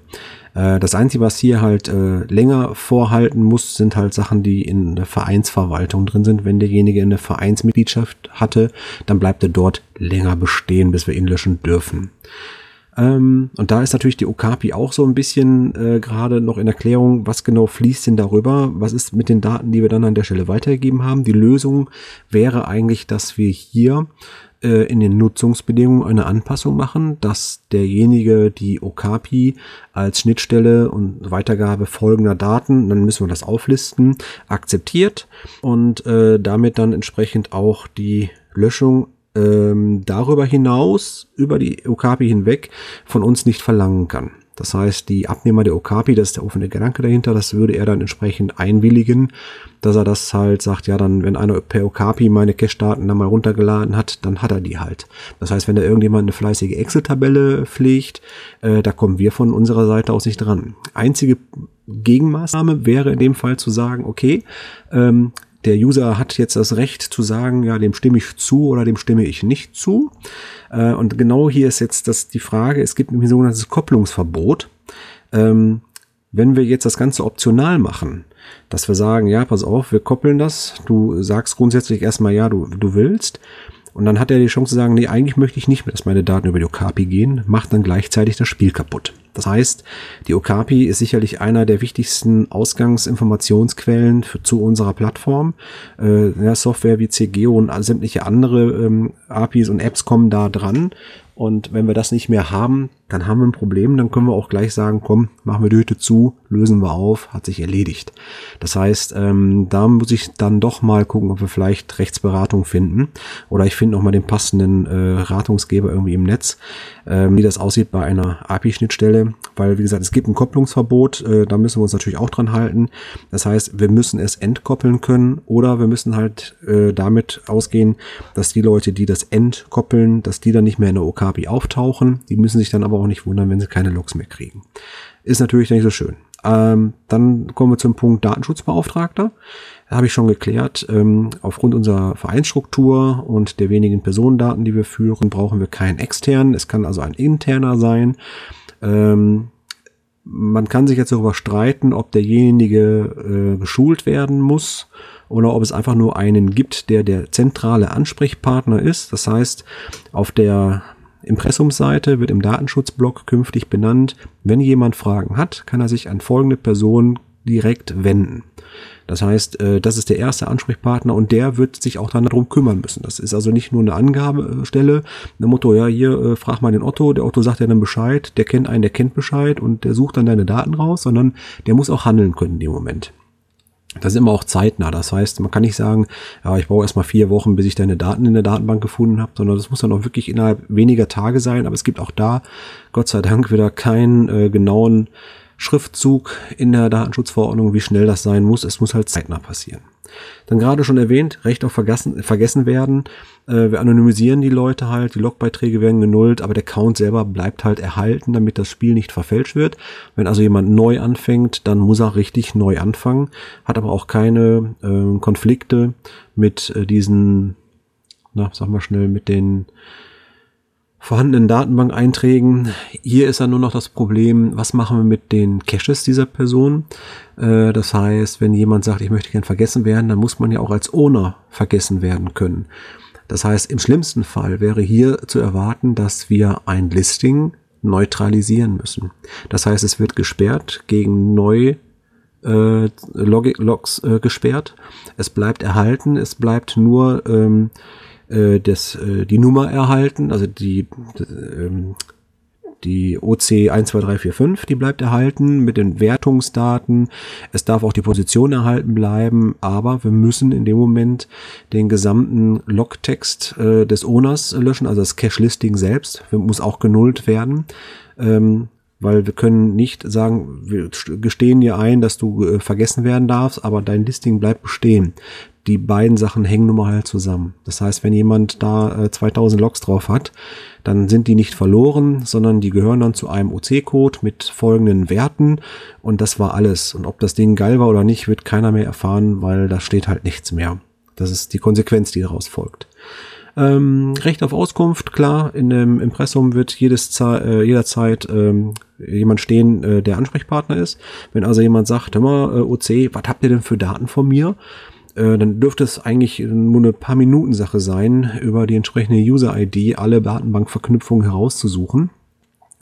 Das Einzige, was hier halt länger vorhalten muss, sind halt Sachen, die in der Vereinsverwaltung drin sind. Wenn derjenige eine Vereinsmitgliedschaft hatte, dann bleibt er dort länger bestehen, bis wir ihn löschen dürfen. Und da ist natürlich die Okapi auch so ein bisschen gerade noch in Erklärung, was genau fließt denn darüber, was ist mit den Daten, die wir dann an der Stelle weitergegeben haben. Die Lösung wäre eigentlich, dass wir hier in den Nutzungsbedingungen eine Anpassung machen, dass derjenige die Okapi als Schnittstelle und Weitergabe folgender Daten, dann müssen wir das auflisten, akzeptiert und damit dann entsprechend auch die Löschung darüber hinaus, über die Okapi hinweg, von uns nicht verlangen kann. Das heißt, die Abnehmer der Okapi, das ist der offene Gedanke dahinter, das würde er dann entsprechend einwilligen, dass er das halt sagt, ja dann, wenn einer per Okapi meine Cache-Daten dann mal runtergeladen hat, dann hat er die halt. Das heißt, wenn da irgendjemand eine fleißige Excel-Tabelle pflegt, da kommen wir von unserer Seite aus nicht dran. Einzige Gegenmaßnahme wäre in dem Fall zu sagen, okay, der User hat jetzt das Recht zu sagen, ja, dem stimme ich zu oder dem stimme ich nicht zu. Und genau hier ist jetzt die Frage, es gibt nämlich ein sogenanntes Kopplungsverbot. Wenn wir jetzt das Ganze optional machen, dass wir sagen, ja, pass auf, wir koppeln das, du sagst grundsätzlich erstmal, ja, du willst. Und dann hat er die Chance zu sagen, nee, eigentlich möchte ich nicht mehr, dass meine Daten über die Okapi gehen, macht dann gleichzeitig das Spiel kaputt. Das heißt, die Okapi ist sicherlich einer der wichtigsten Ausgangsinformationsquellen zu unserer Plattform. Software wie CGO und sämtliche andere APIs und Apps kommen da dran. Und wenn wir das nicht mehr haben, dann haben wir ein Problem. Dann können wir auch gleich sagen, komm, machen wir die Hütte zu, lösen wir auf, hat sich erledigt. Das heißt, da muss ich dann doch mal gucken, ob wir vielleicht Rechtsberatung finden. Oder ich finde noch mal den passenden Ratungsgeber irgendwie im Netz, wie das aussieht bei einer API-Schnittstelle. Weil, wie gesagt, es gibt ein Kopplungsverbot. Da müssen wir uns natürlich auch dran halten. Das heißt, wir müssen es entkoppeln können. Oder wir müssen halt damit ausgehen, dass die Leute, die das entkoppeln, dass die dann nicht mehr in der OK auftauchen. Die müssen sich dann aber auch nicht wundern, wenn sie keine Logs mehr kriegen. Ist natürlich nicht so schön. Dann kommen wir zum Punkt Datenschutzbeauftragter. Da habe ich schon geklärt, aufgrund unserer Vereinsstruktur und der wenigen Personendaten, die wir führen, brauchen wir keinen externen. Es kann also ein interner sein. Man kann sich jetzt darüber streiten, ob derjenige geschult werden muss oder ob es einfach nur einen gibt, der der zentrale Ansprechpartner ist. Das heißt, auf der Impressumsseite wird im Datenschutzblock künftig benannt, wenn jemand Fragen hat, kann er sich an folgende Person direkt wenden. Das heißt, das ist der erste Ansprechpartner und der wird sich auch dann darum kümmern müssen. Das ist also nicht nur eine Angabestelle, eine Motto, ja hier, frag mal den Otto, der Otto sagt ja dann Bescheid, der kennt einen, der kennt Bescheid und der sucht dann deine Daten raus, sondern der muss auch handeln können in dem Moment. Das ist immer auch zeitnah. Das heißt, man kann nicht sagen, ja, ich brauche erstmal 4 Wochen, bis ich deine Daten in der Datenbank gefunden habe, sondern das muss dann auch wirklich innerhalb weniger Tage sein. Aber es gibt auch da, Gott sei Dank, wieder keinen genauen Schriftzug in der Datenschutzverordnung, wie schnell das sein muss. Es muss halt zeitnah passieren. Dann gerade schon erwähnt, Recht auf vergessen werden. Wir anonymisieren die Leute halt, die Logbeiträge werden genullt, aber der Count selber bleibt halt erhalten, damit das Spiel nicht verfälscht wird. Wenn also jemand neu anfängt, dann muss er richtig neu anfangen, hat aber auch keine Konflikte mit diesen, mit den vorhandenen Datenbank-Einträgen. Hier ist dann nur noch das Problem, was machen wir mit den Caches dieser Person? Das heißt, wenn jemand sagt, ich möchte gern vergessen werden, dann muss man ja auch als Owner vergessen werden können. Das heißt, im schlimmsten Fall wäre hier zu erwarten, dass wir ein Listing neutralisieren müssen. Das heißt, es wird gesperrt, gegen neu Logs gesperrt. Es bleibt erhalten, es bleibt nur die Nummer erhalten, also die OC 12345, die bleibt erhalten mit den Wertungsdaten. Es darf auch die Position erhalten bleiben, aber wir müssen in dem Moment den gesamten Logtext des Owners löschen, also das Cache-Listing selbst muss auch genullt werden, weil wir können nicht sagen, wir gestehen dir ein, dass du vergessen werden darfst, aber dein Listing bleibt bestehen. Die beiden Sachen hängen nun mal halt zusammen. Das heißt, wenn jemand da 2000 Logs drauf hat, dann sind die nicht verloren, sondern die gehören dann zu einem OC-Code mit folgenden Werten und das war alles. Und ob das Ding geil war oder nicht, wird keiner mehr erfahren, weil da steht halt nichts mehr. Das ist die Konsequenz, die daraus folgt. Recht auf Auskunft, klar, in dem Impressum wird jederzeit jemand stehen, der Ansprechpartner ist. Wenn also jemand sagt, hör mal, OC, was habt ihr denn für Daten von mir? Dann dürfte es eigentlich nur eine paar Minuten Sache sein, über die entsprechende User-ID alle Datenbankverknüpfungen herauszusuchen,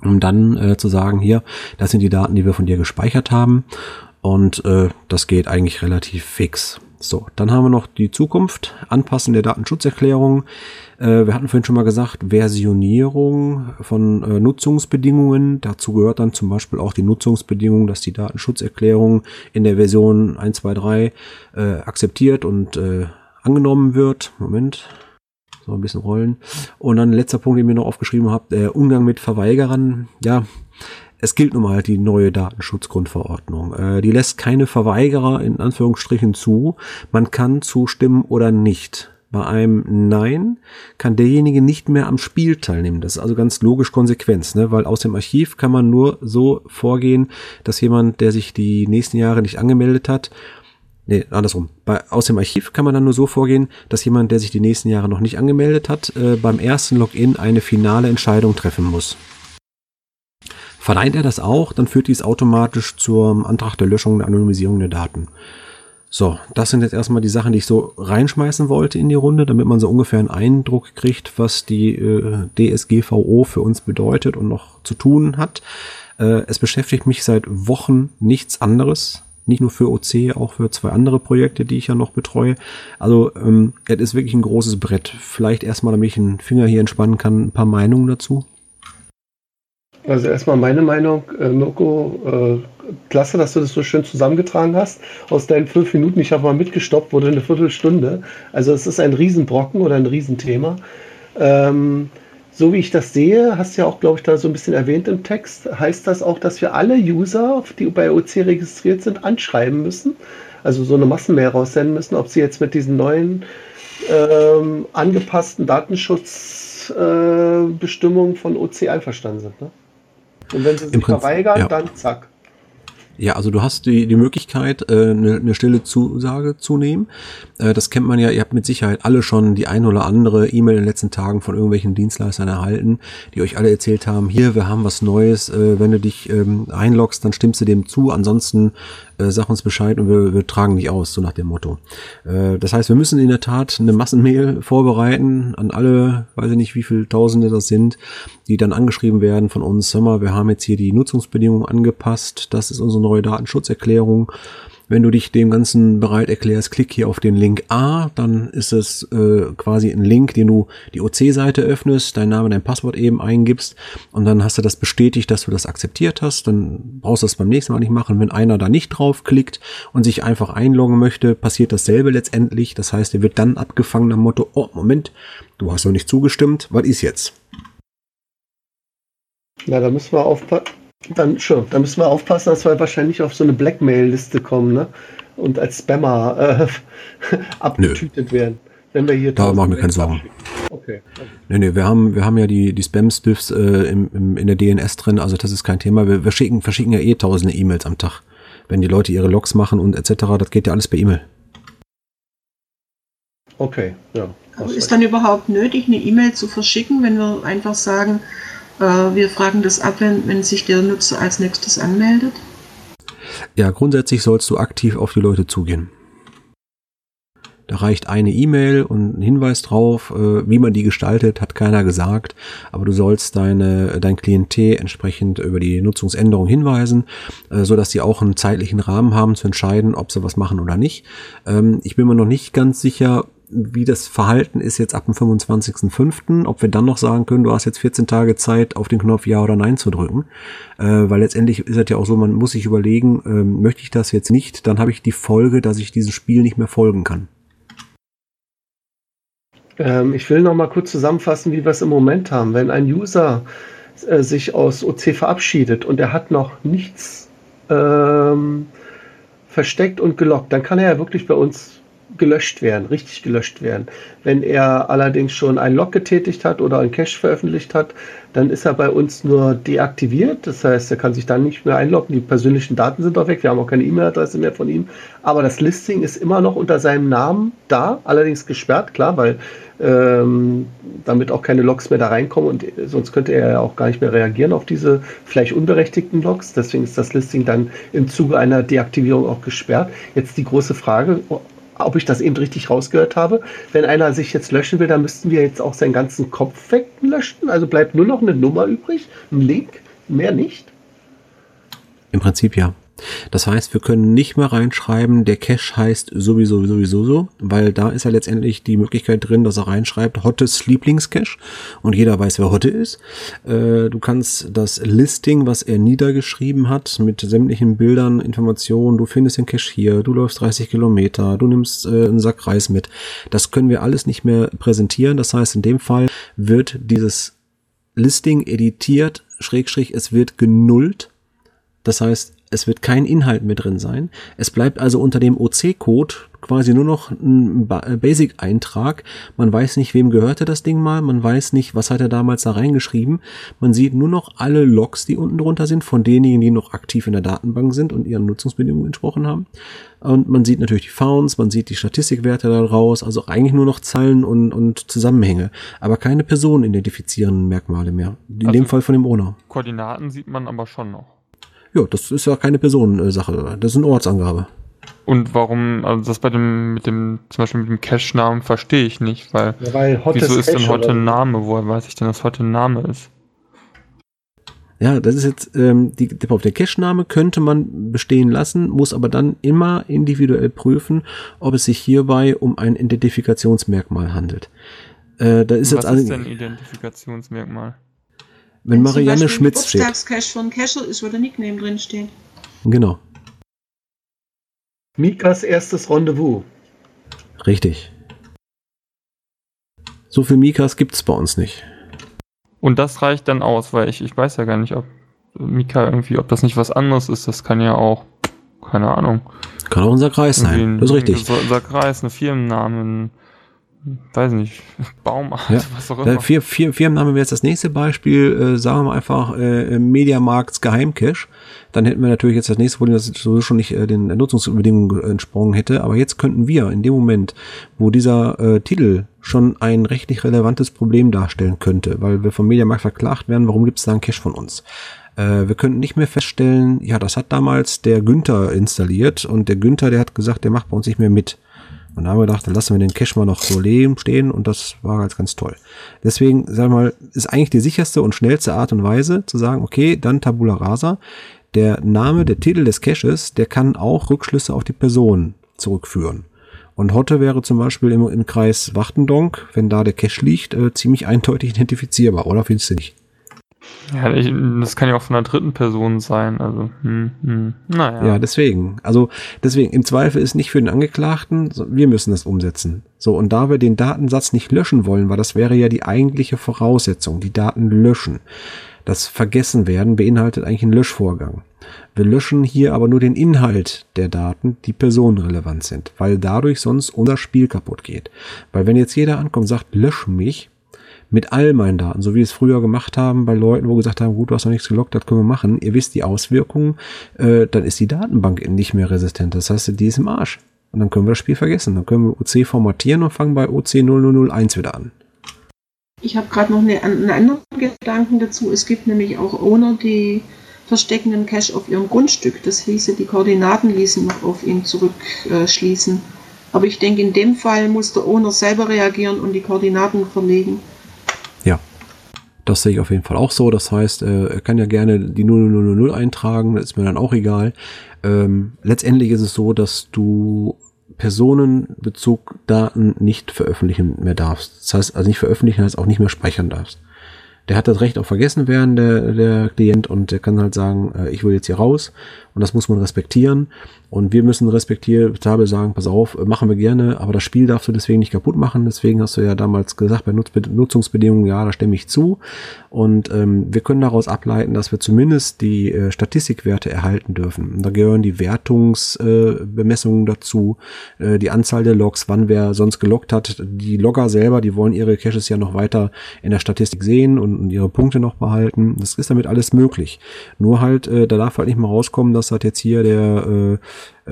um dann zu sagen, hier, das sind die Daten, die wir von dir gespeichert haben und das geht eigentlich relativ fix. So, dann haben wir noch die Zukunft, Anpassen der Datenschutzerklärung. Wir hatten vorhin schon mal gesagt, Versionierung von Nutzungsbedingungen. Dazu gehört dann zum Beispiel auch die Nutzungsbedingung, dass die Datenschutzerklärung in der Version 1.2.3 akzeptiert und angenommen wird. Moment, so ein bisschen rollen. Und dann letzter Punkt, den ihr noch aufgeschrieben habt, der Umgang mit Verweigerern. Ja, es gilt nun mal halt die neue Datenschutzgrundverordnung. Die lässt keine Verweigerer in Anführungsstrichen zu. Man kann zustimmen oder nicht. Bei einem Nein kann derjenige nicht mehr am Spiel teilnehmen. Das ist also ganz logisch Konsequenz, ne? Weil aus dem Archiv kann man nur so vorgehen, dass jemand, der sich die nächsten Jahre nicht angemeldet hat, aus dem Archiv kann man dann nur so vorgehen, dass jemand, der sich die nächsten Jahre noch nicht angemeldet hat, beim ersten Login eine finale Entscheidung treffen muss. Verneint er das auch, dann führt dies automatisch zum Antrag der Löschung und Anonymisierung der Daten. So, das sind jetzt erstmal die Sachen, die ich so reinschmeißen wollte in die Runde, damit man so ungefähr einen Eindruck kriegt, was die DSGVO für uns bedeutet und noch zu tun hat. Es beschäftigt mich seit Wochen nichts anderes. Nicht nur für OC, auch für zwei andere Projekte, die ich ja noch betreue. Also es ist wirklich ein großes Brett. Vielleicht erstmal, damit ich einen Finger hier entspannen kann, ein paar Meinungen dazu. Also erstmal meine Meinung, Mirko, klasse, dass du das so schön zusammengetragen hast. Aus deinen 5 Minuten, ich habe mal mitgestoppt, wurde eine Viertelstunde. Also es ist ein Riesenbrocken oder ein Riesenthema. So wie ich das sehe, hast du ja auch, glaube ich, da so ein bisschen erwähnt im Text, heißt das auch, dass wir alle User, die bei OC registriert sind, anschreiben müssen. Also so eine Massenmail raussenden müssen, ob sie jetzt mit diesen neuen angepassten Datenschutzbestimmungen von OC einverstanden sind, ne? Und wenn sie sich verweigern, ja, dann zack. Ja, also du hast die Möglichkeit, eine stille Zusage zu nehmen. Das kennt man ja, ihr habt mit Sicherheit alle schon die ein oder andere E-Mail in den letzten Tagen von irgendwelchen Dienstleistern erhalten, die euch alle erzählt haben, hier, wir haben was Neues, wenn du dich einloggst, dann stimmst du dem zu, ansonsten sag uns Bescheid und wir tragen dich aus, so nach dem Motto. Das heißt, wir müssen in der Tat eine Massenmail vorbereiten an alle, weiß ich nicht, wie viele Tausende das sind, die dann angeschrieben werden von uns. Hör mal, wir haben jetzt hier die Nutzungsbedingungen angepasst, das ist unsere neue Datenschutzerklärung. Wenn du dich dem Ganzen bereit erklärst, klick hier auf den Link A, dann ist es quasi ein Link, den du die OC-Seite öffnest, dein Name, dein Passwort eben eingibst und dann hast du das bestätigt, dass du das akzeptiert hast. Dann brauchst du das beim nächsten Mal nicht machen. Wenn einer da nicht drauf klickt und sich einfach einloggen möchte, passiert dasselbe letztendlich. Das heißt, er wird dann abgefangen nach dem Motto, oh, Moment, du hast doch nicht zugestimmt, was ist jetzt? Na, da müssen wir aufpassen. Dann schon, da müssen wir aufpassen, dass wir wahrscheinlich auf so eine Blackmail-Liste kommen, ne? Und als Spammer abgetütet werden. Wenn wir hier da machen wir keine Sorgen. Okay. Nee, wir haben ja die Spam-Spiffs in der DNS drin, also das ist kein Thema. Wir verschicken ja eh tausende E-Mails am Tag. Wenn die Leute ihre Logs machen und etc., das geht ja alles per E-Mail. Okay, ja. Aber ist dann überhaupt nötig, eine E-Mail zu verschicken, wenn wir einfach sagen, wir fragen das ab, wenn sich der Nutzer als nächstes anmeldet? Ja, grundsätzlich sollst du aktiv auf die Leute zugehen. Da reicht eine E-Mail und ein Hinweis drauf, wie man die gestaltet, hat keiner gesagt, aber du sollst dein Klientel entsprechend über die Nutzungsänderung hinweisen, sodass sie auch einen zeitlichen Rahmen haben zu entscheiden, ob sie was machen oder nicht. Ich bin mir noch nicht ganz sicher, wie das Verhalten ist jetzt ab dem 25.05., ob wir dann noch sagen können, du hast jetzt 14 Tage Zeit, auf den Knopf Ja oder Nein zu drücken, weil letztendlich ist es ja auch so, man muss sich überlegen, möchte ich das jetzt nicht, dann habe ich die Folge, dass ich diesem Spiel nicht mehr folgen kann. Ich will noch mal kurz zusammenfassen, wie wir es im Moment haben. Wenn ein User sich aus OC verabschiedet und er hat noch nichts versteckt und gelockt, dann kann er ja wirklich bei uns gelöscht werden, richtig gelöscht werden. Wenn er allerdings schon einen Log getätigt hat oder einen Cache veröffentlicht hat, dann ist er bei uns nur deaktiviert. Das heißt, er kann sich dann nicht mehr einloggen. Die persönlichen Daten sind auch weg. Wir haben auch keine E-Mail-Adresse mehr von ihm. Aber das Listing ist immer noch unter seinem Namen da, allerdings gesperrt, klar, weil damit auch keine Logs mehr da reinkommen und sonst könnte er ja auch gar nicht mehr reagieren auf diese vielleicht unberechtigten Logs. Deswegen ist das Listing dann im Zuge einer Deaktivierung auch gesperrt. Jetzt die große Frage, ob ich das eben richtig rausgehört habe. Wenn einer sich jetzt löschen will, dann müssten wir jetzt auch seinen ganzen Kopf weglöschen. Also bleibt nur noch eine Nummer übrig, ein Link, mehr nicht. Im Prinzip ja. Das heißt, wir können nicht mehr reinschreiben, der Cache heißt sowieso so, weil da ist ja letztendlich die Möglichkeit drin, dass er reinschreibt, Hottes Lieblingscache und jeder weiß, wer Hotte ist. Du kannst das Listing, was er niedergeschrieben hat, mit sämtlichen Bildern, Informationen, du findest den Cache hier, du läufst 30 Kilometer, du nimmst einen Sack Reis mit. Das können wir alles nicht mehr präsentieren. Das heißt, in dem Fall wird dieses Listing editiert, / es wird genullt. Das heißt, es wird kein Inhalt mehr drin sein. Es bleibt also unter dem OC-Code quasi nur noch ein Basic-Eintrag. Man weiß nicht, wem gehörte das Ding mal. Man weiß nicht, was hat er damals da reingeschrieben. Man sieht nur noch alle Logs, die unten drunter sind, von denjenigen, die noch aktiv in der Datenbank sind und ihren Nutzungsbedingungen entsprochen haben. Und man sieht natürlich die Founds, man sieht die Statistikwerte daraus. Also eigentlich nur noch Zeilen und Zusammenhänge. Aber keine personenidentifizierenden Merkmale mehr. In dem Fall von dem Owner. Koordinaten sieht man aber schon noch. Ja, das ist ja keine Personensache, das ist eine Ortsangabe. Und warum, also das zum Beispiel mit dem Cache-Namen verstehe ich nicht, weil wieso ist denn Hotte ein Name, woher weiß ich denn, dass Hotte ein Name ist? Ja, das ist jetzt, der Cache-Name könnte man bestehen lassen, muss aber dann immer individuell prüfen, ob es sich hierbei um ein Identifikationsmerkmal handelt. Was ist denn ein Identifikationsmerkmal? Wenn Marianne Schmitz steht. Wenn zum Beispiel ein Geburtstagscache von Cacher ist, würde Nickname drinstehen. Genau. Mikas erstes Rendezvous. Richtig. So viel Mikas gibt's bei uns nicht. Und das reicht dann aus, weil ich weiß ja gar nicht, ob Mika ob das nicht was anderes ist. Das kann ja auch, keine Ahnung. Kann auch unser Kreis sein. Das ist richtig. Unser Kreis, ein Firmennamen. Weiß nicht, Baumart, ja. Was auch immer. Firmennamen wäre jetzt das nächste Beispiel. Sagen wir mal einfach Mediamarkts Geheimcache. Dann hätten wir natürlich jetzt das nächste Problem, das sowieso schon nicht den Nutzungsbedingungen entsprungen hätte. Aber jetzt könnten wir in dem Moment, wo dieser Titel schon ein rechtlich relevantes Problem darstellen könnte, weil wir vom Mediamarkt verklagt werden, warum gibt es da einen Cache von uns? Wir könnten nicht mehr feststellen, ja, das hat damals der Günther installiert und der Günther, der hat gesagt, der macht bei uns nicht mehr mit. Und da haben wir gedacht, dann lassen wir den Cache mal noch so leben stehen und das war ganz toll. Deswegen, sag mal, ist eigentlich die sicherste und schnellste Art und Weise zu sagen, okay, dann Tabula Rasa. Der Name, der Titel des Caches, der kann auch Rückschlüsse auf die Person zurückführen. Und Hotte wäre zum Beispiel im Kreis Wachtendonk, wenn da der Cache liegt, ziemlich eindeutig identifizierbar, oder findest du nicht? Ja, das kann ja auch von einer dritten Person sein, also, naja. Ja, deswegen. Also, im Zweifel ist nicht für den Angeklagten, wir müssen das umsetzen. So, und da wir den Datensatz nicht löschen wollen, weil das wäre ja die eigentliche Voraussetzung, die Daten löschen. Das Vergessenwerden beinhaltet eigentlich einen Löschvorgang. Wir löschen hier aber nur den Inhalt der Daten, die personenrelevant sind, weil dadurch sonst unser Spiel kaputt geht. Weil wenn jetzt jeder ankommt und sagt, lösch mich, mit all meinen Daten, so wie wir es früher gemacht haben bei Leuten, wo gesagt haben, gut, du hast noch nichts gelockt, das können wir machen. Ihr wisst die Auswirkungen, dann ist die Datenbank nicht mehr resistent. Das heißt, die ist im Arsch. Und dann können wir das Spiel vergessen. Dann können wir OC formatieren und fangen bei OC 0001 wieder an. Ich habe gerade noch einen anderen Gedanken dazu. Es gibt nämlich auch Owner, die verstecken einen Cache auf ihrem Grundstück. Das hieße, die Koordinaten ließen noch auf ihn zurückschließen. Aber ich denke, in dem Fall muss der Owner selber reagieren und die Koordinaten verlegen. Ja, das sehe ich auf jeden Fall auch so. Das heißt, er kann ja gerne die 0000 eintragen, das ist mir dann auch egal. Letztendlich ist es so, dass du Personenbezugdaten nicht veröffentlichen mehr darfst. Das heißt, also nicht veröffentlichen heißt auch nicht mehr speichern darfst. Der hat das Recht auf Vergessenwerden, der Klient, und der kann halt sagen, ich will jetzt hier raus, und das muss man respektieren, und wir müssen respektabel sagen, pass auf, machen wir gerne, aber das Spiel darfst du deswegen nicht kaputt machen, deswegen hast du ja damals gesagt, bei Nutzungsbedingungen, ja, da stimme ich zu, und wir können daraus ableiten, dass wir zumindest die Statistikwerte erhalten dürfen. Und da gehören die Wertungsbemessungen dazu, die Anzahl der Logs, wann wer sonst geloggt hat. Die Logger selber, die wollen ihre Caches ja noch weiter in der Statistik sehen und ihre Punkte noch behalten. Das ist damit alles möglich. Nur halt, da darf halt nicht mal rauskommen, dass das jetzt hier der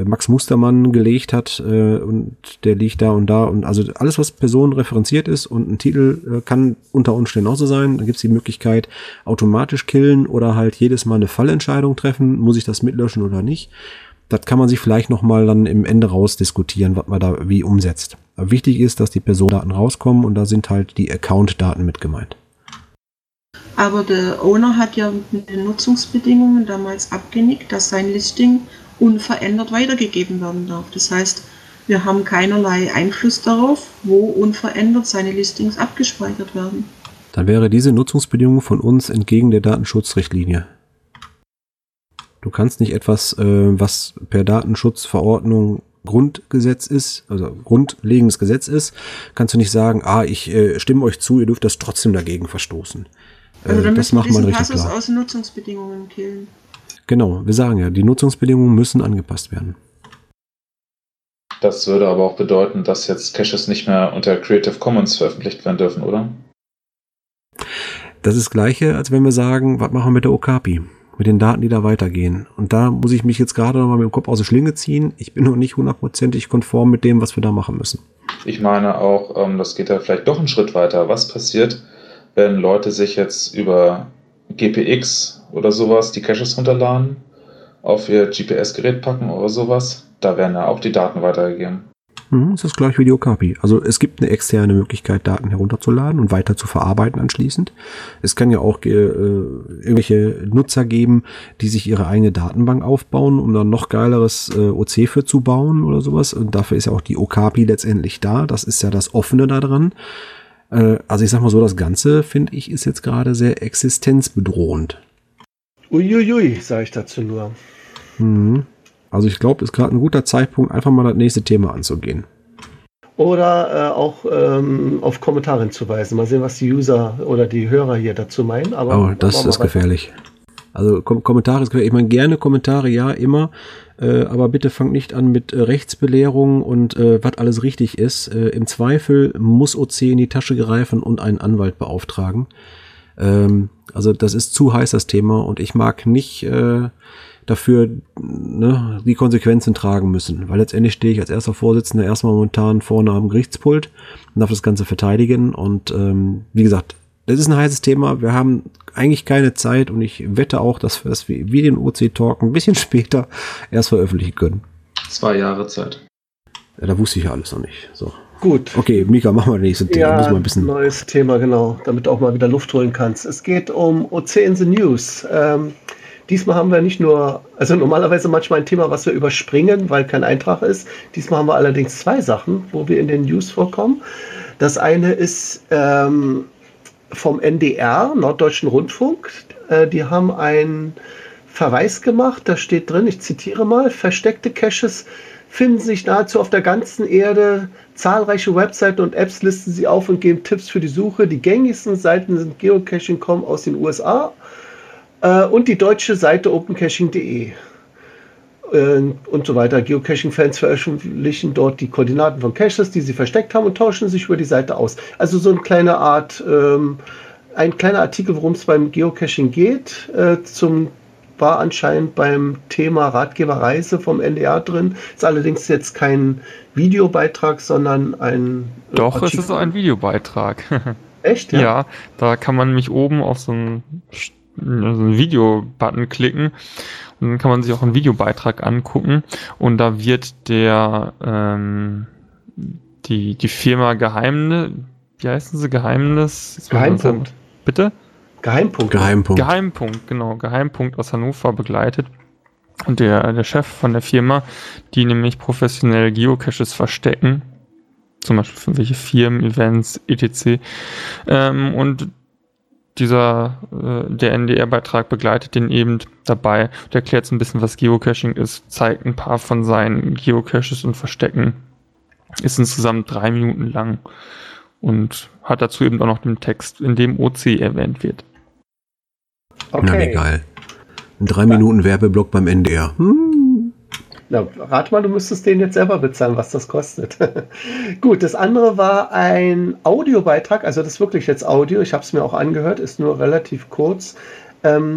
Max Mustermann gelegt hat und der liegt da und da. Und also alles, was Personen referenziert ist und ein Titel, kann unter Umständen auch so sein. Dann gibt es die Möglichkeit, automatisch killen oder halt jedes Mal eine Fallentscheidung treffen. Muss ich das mitlöschen oder nicht? Das kann man sich vielleicht nochmal dann im Ende raus diskutieren, was man da wie umsetzt. Aber wichtig ist, dass die Personendaten rauskommen, und da sind halt die Account-Daten mit gemeint. Aber der Owner hat ja mit den Nutzungsbedingungen damals abgenickt, dass sein Listing unverändert weitergegeben werden darf. Das heißt, wir haben keinerlei Einfluss darauf, wo unverändert seine Listings abgespeichert werden. Dann wäre diese Nutzungsbedingung von uns entgegen der Datenschutzrichtlinie. Du kannst nicht etwas, was per Datenschutzverordnung Grundgesetz ist, also grundlegendes Gesetz ist, kannst du nicht sagen, ich stimme euch zu, ihr dürft das trotzdem dagegen verstoßen. Also dann das macht man richtig klar. Aus den Nutzungsbedingungen killen. Genau, wir sagen ja, die Nutzungsbedingungen müssen angepasst werden. Das würde aber auch bedeuten, dass jetzt Caches nicht mehr unter Creative Commons veröffentlicht werden dürfen, oder? Das ist das Gleiche, als wenn wir sagen, was machen wir mit der Okapi? Mit den Daten, die da weitergehen. Und da muss ich mich jetzt gerade noch mal mit dem Kopf aus der Schlinge ziehen. Ich bin noch nicht hundertprozentig konform mit dem, was wir da machen müssen. Ich meine auch, das geht ja vielleicht doch einen Schritt weiter. Was passiert, wenn Leute sich jetzt über GPX oder sowas die Caches runterladen, auf ihr GPS-Gerät packen oder sowas, da werden ja auch die Daten weitergegeben. Das ist gleich wie die Okapi. Also es gibt eine externe Möglichkeit, Daten herunterzuladen und weiter zu verarbeiten anschließend. Es kann ja auch irgendwelche Nutzer geben, die sich ihre eigene Datenbank aufbauen, um dann noch geileres OC für zu bauen oder sowas. Und dafür ist ja auch die Okapi letztendlich da. Das ist ja das Offene daran. Also ich sag mal so, das Ganze, finde ich, ist jetzt gerade sehr existenzbedrohend. Uiuiui, sage ich dazu nur. Also ich glaube, ist gerade ein guter Zeitpunkt, einfach mal das nächste Thema anzugehen. Oder auch auf Kommentare hinzuweisen. Mal sehen, was die User oder die Hörer hier dazu meinen. Aber das ist gefährlich. Also Kommentare ist gefährlich. Ich meine, gerne Kommentare, ja, immer. Aber bitte fangt nicht an mit Rechtsbelehrungen und was alles richtig ist. Im Zweifel muss OC in die Tasche greifen und einen Anwalt beauftragen. Also das ist zu heiß, das Thema, und ich mag nicht dafür die Konsequenzen tragen müssen, weil letztendlich stehe ich als erster Vorsitzender erstmal momentan vorne am Gerichtspult und darf das Ganze verteidigen, und wie gesagt, das ist ein heißes Thema, wir haben eigentlich keine Zeit, und ich wette auch, dass wir das wie den OC-Talk ein bisschen später erst veröffentlichen können. 2 Jahre Zeit. Ja, da wusste ich ja alles noch nicht. So. Gut. Okay, Mika, machen wir das nächste Thema. Ja, ein bisschen neues Thema, genau, damit du auch mal wieder Luft holen kannst. Es geht um OC in the News. Diesmal haben wir nicht nur, also normalerweise manchmal ein Thema, was wir überspringen, weil kein Eintrag ist. Diesmal haben wir allerdings 2 Sachen, wo wir in den News vorkommen. Das eine ist vom NDR, Norddeutschen Rundfunk. Die haben einen Verweis gemacht, da steht drin, ich zitiere mal, versteckte Caches finden sich nahezu auf der ganzen Erde. Zahlreiche Webseiten und Apps listen sie auf und geben Tipps für die Suche. Die gängigsten Seiten sind Geocaching.com aus den USA und die deutsche Seite opencaching.de und so weiter. Geocaching-Fans veröffentlichen dort die Koordinaten von Caches, die sie versteckt haben, und tauschen sich über die Seite aus. Also so eine kleine Art, ein kleiner Artikel, worum es beim Geocaching geht, war anscheinend beim Thema Ratgeberreise vom NDR drin. Ist allerdings jetzt kein Videobeitrag, sondern ein... Doch, es ist ein Videobeitrag. Echt? Ja? Ja, da kann man nämlich oben auf so einen Video-Button klicken und dann kann man sich auch einen Videobeitrag angucken, und da wird der die Firma Geheimnis... Wie heißen sie? Geheimnis? Geheimpunkt. Bitte? Geheimpunkt, genau. Geheimpunkt aus Hannover begleitet. Und der Chef von der Firma, die nämlich professionell Geocaches verstecken, zum Beispiel für welche Firmen, Events, etc. Und der NDR-Beitrag begleitet den eben dabei, der erklärt so ein bisschen, was Geocaching ist, zeigt ein paar von seinen Geocaches und Verstecken. Ist insgesamt 3 Minuten lang. Und hat dazu eben auch noch den Text, in dem OC erwähnt wird. Okay. Na, wie geil. 3 Minuten Werbeblock beim NDR. Na, rat mal, du müsstest den jetzt selber bezahlen, was das kostet. Gut, das andere war ein Audiobeitrag, also das ist wirklich jetzt Audio, ich habe es mir auch angehört, ist nur relativ kurz,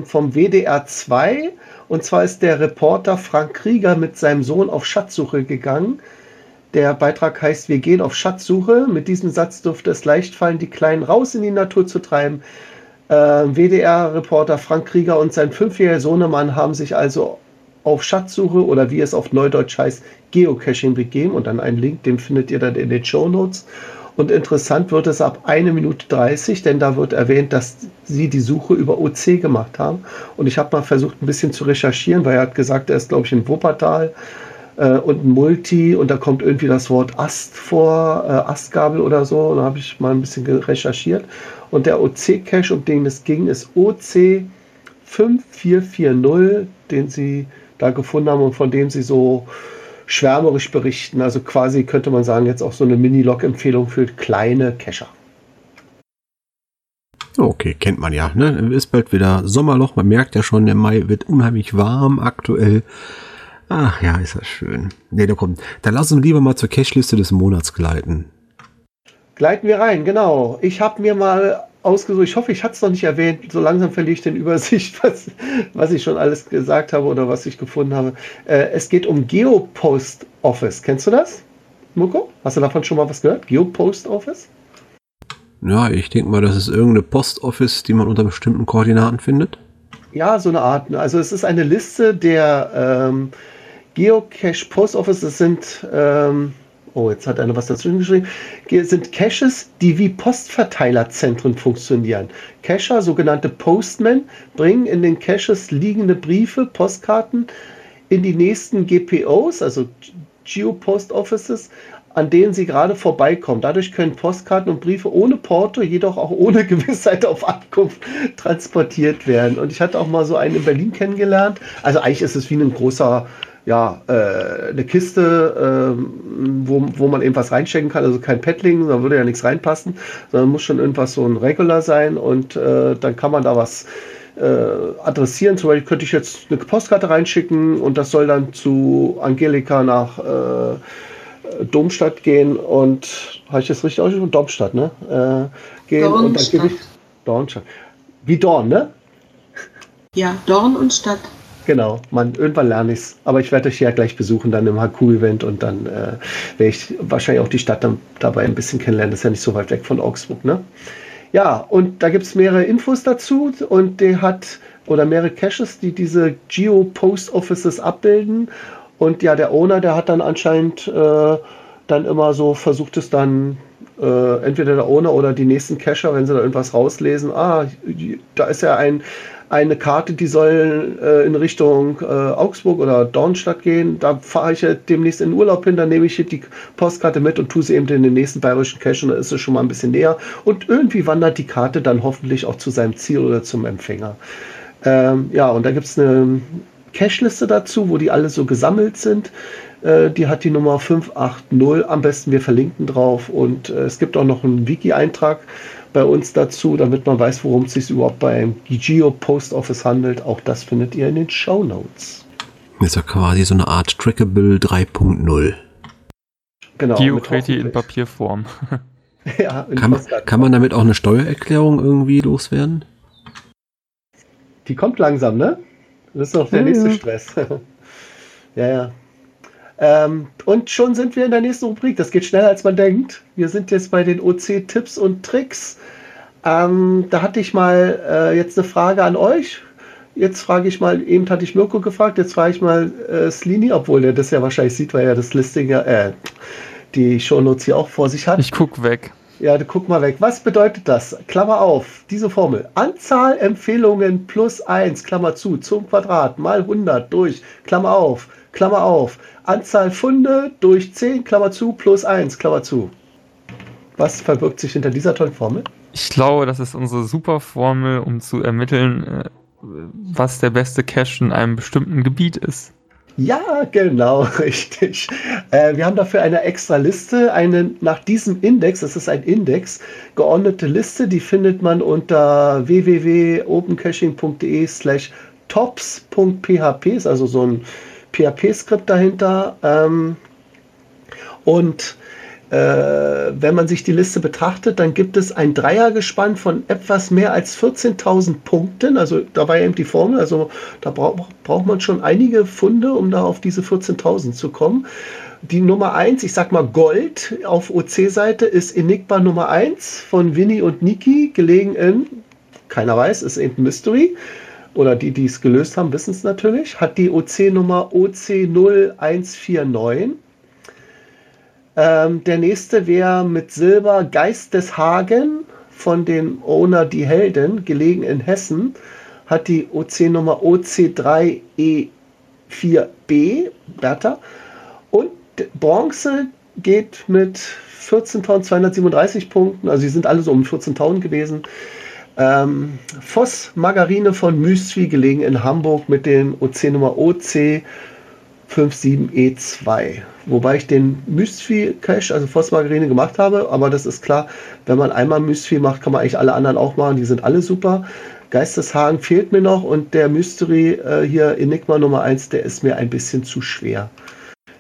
vom WDR 2. Und zwar ist der Reporter Frank Krieger mit seinem Sohn auf Schatzsuche gegangen. Der Beitrag heißt, wir gehen auf Schatzsuche. Mit diesem Satz dürfte es leicht fallen, die Kleinen raus in die Natur zu treiben. WDR-Reporter Frank Krieger und sein 5-jähriger Sohnemann haben sich also auf Schatzsuche, oder wie es auf Neudeutsch heißt, Geocaching begeben. Und dann einen Link, den findet ihr dann in den Shownotes. Und interessant wird es ab 1:30, denn da wird erwähnt, dass sie die Suche über OC gemacht haben. Und ich habe mal versucht, ein bisschen zu recherchieren, weil er hat gesagt, er ist, glaube ich, in Wuppertal. Und ein Multi, und da kommt irgendwie das Wort Ast vor, Astgabel oder so. Und da habe ich mal ein bisschen recherchiert. Und der OC-Cache, um den es ging, ist OC 5440, den sie da gefunden haben und von dem sie so schwärmerisch berichten. Also quasi könnte man sagen, jetzt auch so eine Mini-Log-Empfehlung für kleine Cacher. Okay, kennt man ja. Ne? Ist bald wieder Sommerloch. Man merkt ja schon, der Mai wird unheimlich warm aktuell. Ach ja, ist das schön. Ne, da kommt. Dann lass uns lieber mal zur Cache-Liste des Monats gleiten. Gleiten wir rein, genau. Ich habe mir mal ausgesucht, ich hoffe, ich hatte es noch nicht erwähnt, so langsam verliere ich den Übersicht, was ich schon alles gesagt habe oder was ich gefunden habe. Es geht um Geo-Post-Office. Kennst du das, Mirko? Hast du davon schon mal was gehört? Geo-Post-Office? Ja, ich denke mal, das ist irgendeine Post-Office, die man unter bestimmten Koordinaten findet. Ja, so eine Art. Also es ist eine Liste der... Geocache Post Office, das sind, jetzt hat einer was dazwischen geschrieben, sind Caches, die wie Postverteilerzentren funktionieren. Cacher, sogenannte Postmen, bringen in den Caches liegende Briefe, Postkarten in die nächsten GPOs, also Geo-Post-Offices, an denen sie gerade vorbeikommen. Dadurch können Postkarten und Briefe ohne Porto, jedoch auch ohne Gewissheit auf Ankunft transportiert werden. Und ich hatte auch mal so einen in Berlin kennengelernt. Also eigentlich ist es wie ein großer... ja, eine Kiste, wo man eben was reinstecken kann, also kein Paddling, da würde ja nichts reinpassen, sondern muss schon irgendwas so ein Regular sein, und dann kann man da was adressieren. Zum Beispiel könnte ich jetzt eine Postkarte reinschicken und das soll dann zu Angelika nach Domstadt gehen, und habe ich das richtig ausgesprochen? Domstadt, ne? Gehen Dornstadt. Und dann gebe ich Dornstadt. Wie Dorn, ne? Ja, Dorn und Stadt. Genau, irgendwann lerne ich es. Aber ich werde euch ja gleich besuchen, dann im HQ-Event, und dann werde ich wahrscheinlich auch die Stadt dann dabei ein bisschen kennenlernen. Das ist ja nicht so weit weg von Augsburg, ne? Ja, und da gibt es mehrere Infos dazu, und mehrere Caches, die diese Geo-Post-Offices abbilden. Und ja, der Owner, der hat dann anscheinend dann immer so versucht, es dann entweder der Owner oder die nächsten Cacher, wenn sie da irgendwas rauslesen, da ist ja eine Karte, die soll in Richtung Augsburg oder Dornstadt gehen, da fahre ich jetzt demnächst in den Urlaub hin, dann nehme ich die Postkarte mit und tue sie eben in den nächsten bayerischen Cache und da ist es schon mal ein bisschen näher und irgendwie wandert die Karte dann hoffentlich auch zu seinem Ziel oder zum Empfänger. Ja, und da gibt es eine Cache-Liste dazu, wo die alle so gesammelt sind. Die hat die Nummer 580, am besten wir verlinken drauf und es gibt auch noch einen Wiki-Eintrag bei uns dazu, damit man weiß, worum es sich überhaupt beim Geo-Post-Office handelt. Auch das findet ihr in den Shownotes. Das ist ja quasi so eine Art Trackable 3.0. Genau. Geo-Query in Papierform. Ja, kann man damit auch eine Steuererklärung irgendwie loswerden? Die kommt langsam, ne? Das ist doch der nächste Stress. Ja, ja. Und schon sind wir in der nächsten Rubrik. Das geht schneller, als man denkt. Wir sind jetzt bei den OC-Tipps und Tricks. Da hatte ich mal jetzt eine Frage an euch. Jetzt frage ich mal, eben hatte ich Mirko gefragt, jetzt frage ich mal Slini, obwohl der das ja wahrscheinlich sieht, weil er das Listing ja, die Shownotes hier auch vor sich hat. Ich guck weg. Ja, du guck mal weg. Was bedeutet das? Klammer auf, diese Formel. Anzahl Empfehlungen plus 1, Klammer zu, zum Quadrat, mal 100 durch, Klammer auf, Anzahl Funde durch 10, Klammer zu, plus 1, Klammer zu. Was verbirgt sich hinter dieser tollen Formel? Ich glaube, das ist unsere Superformel, um zu ermitteln, was der beste Cache in einem bestimmten Gebiet ist. Ja, genau, richtig. Wir haben dafür eine extra Liste, eine nach diesem Index, das ist ein Index, geordnete Liste, die findet man unter www.opencaching.de/tops.php, ist also so ein PHP-Skript dahinter. Und wenn man sich die Liste betrachtet, dann gibt es ein Dreiergespann von etwas mehr als 14.000 Punkten. Also da war eben die Formel, also da braucht man schon einige Funde, um da auf diese 14.000 zu kommen. Die Nummer 1, ich sag mal Gold, auf OC-Seite ist Enigma Nummer 1 von Winnie und Niki, gelegen in, keiner weiß, ist eben Mystery. Oder die, die es gelöst haben, wissen es natürlich. Hat die OC-Nummer OC0149. Der nächste wäre mit Silber Geist des Hagen von dem Owner Die Helden, gelegen in Hessen, hat die OC-Nummer OC3E4B, Bertha. Und Bronze geht mit 14.237 Punkten, also sie sind alle so um 14.000 gewesen. Voss Margarine von Müsli, gelegen in Hamburg, mit dem OC-Nummer OC57E2. Wobei ich den Müsli-Cache, also Vossmargarine, gemacht habe. Aber das ist klar, wenn man einmal Müsli macht, kann man eigentlich alle anderen auch machen. Die sind alle super. Geisteshagen fehlt mir noch. Und der Mystery hier, Enigma Nummer 1, der ist mir ein bisschen zu schwer.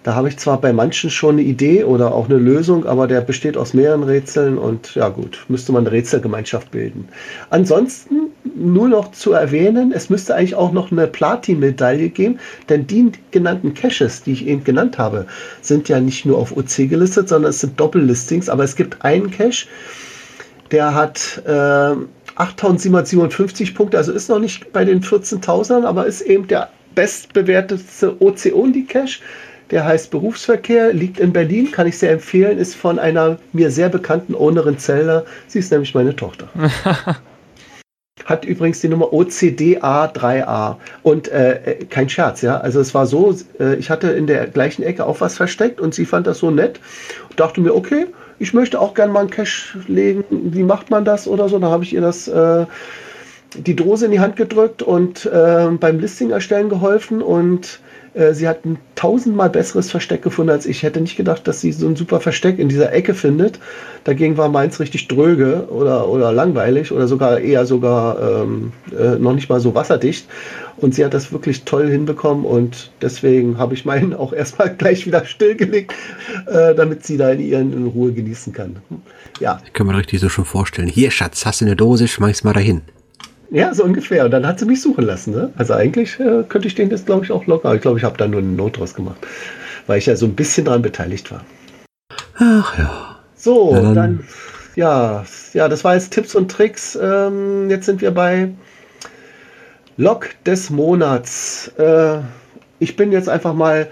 Da habe ich zwar bei manchen schon eine Idee oder auch eine Lösung, aber der besteht aus mehreren Rätseln. Und ja gut, müsste man eine Rätselgemeinschaft bilden. Ansonsten nur noch zu erwähnen, es müsste eigentlich auch noch eine Platin-Medaille geben, denn die genannten Caches, die ich eben genannt habe, sind ja nicht nur auf OC gelistet, sondern es sind Doppellistings. Aber es gibt einen Cache, der hat 8.757 Punkte, also ist noch nicht bei den 14.000ern, aber ist eben der bestbewertete OC-Only-Cache. Der heißt Berufsverkehr, liegt in Berlin, kann ich sehr empfehlen, ist von einer mir sehr bekannten Ownerin Selle. Sie ist nämlich meine Tochter. Hat übrigens die Nummer OCDA3A. Und kein Scherz, ja. Also es war so, ich hatte in der gleichen Ecke auch was versteckt und sie fand das so nett und dachte mir, okay, ich möchte auch gerne mal einen Cache legen. Wie macht man das oder so? Dann habe ich ihr das... die Dose in die Hand gedrückt und beim Listing erstellen geholfen und sie hat ein 1000-mal besseres Versteck gefunden als ich. Ich hätte nicht gedacht, dass sie so ein super Versteck in dieser Ecke findet. Dagegen war meins richtig dröge oder langweilig oder sogar noch nicht mal so wasserdicht. Und sie hat das wirklich toll hinbekommen und deswegen habe ich meinen auch erstmal gleich wieder stillgelegt, damit sie da ihren in Ruhe genießen kann. Ja. Ich kann mir richtig so schon vorstellen. Hier, Schatz, hast du eine Dose? Schmeiß mal dahin. Ja, so ungefähr. Und dann hat sie mich suchen lassen. Ne? Also eigentlich könnte ich den jetzt, glaube ich, auch locker. Aber ich glaube, ich habe da nur eine Not draus gemacht, weil ich ja so ein bisschen daran beteiligt war. Ach ja. So, dann ja, das war jetzt Tipps und Tricks. Jetzt sind wir bei Log des Monats. Ich bin jetzt einfach mal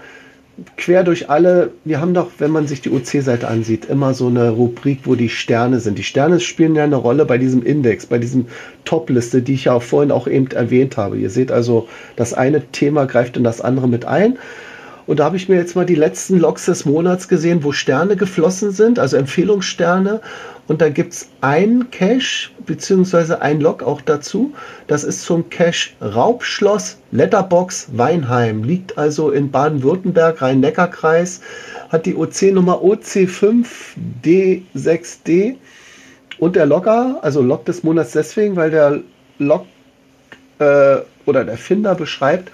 quer durch alle, wir haben doch, wenn man sich die OC-Seite ansieht, immer so eine Rubrik, wo die Sterne sind. Die Sterne spielen ja eine Rolle bei diesem Index, bei diesem Top-Liste, die ich ja vorhin auch eben erwähnt habe. Ihr seht also, das eine Thema greift in das andere mit ein. Und da habe ich mir jetzt mal die letzten Logs des Monats gesehen, wo Sterne geflossen sind, also Empfehlungssterne. Und da gibt es einen Cache, beziehungsweise ein Log auch dazu. Das ist zum Cache Raubschloss Letterbox Weinheim. Liegt also in Baden-Württemberg, Rhein-Neckar Kreis. Hat die OC-Nummer OC5D6D. Und der Logger, also Log des Monats deswegen, weil der Log oder der Finder beschreibt,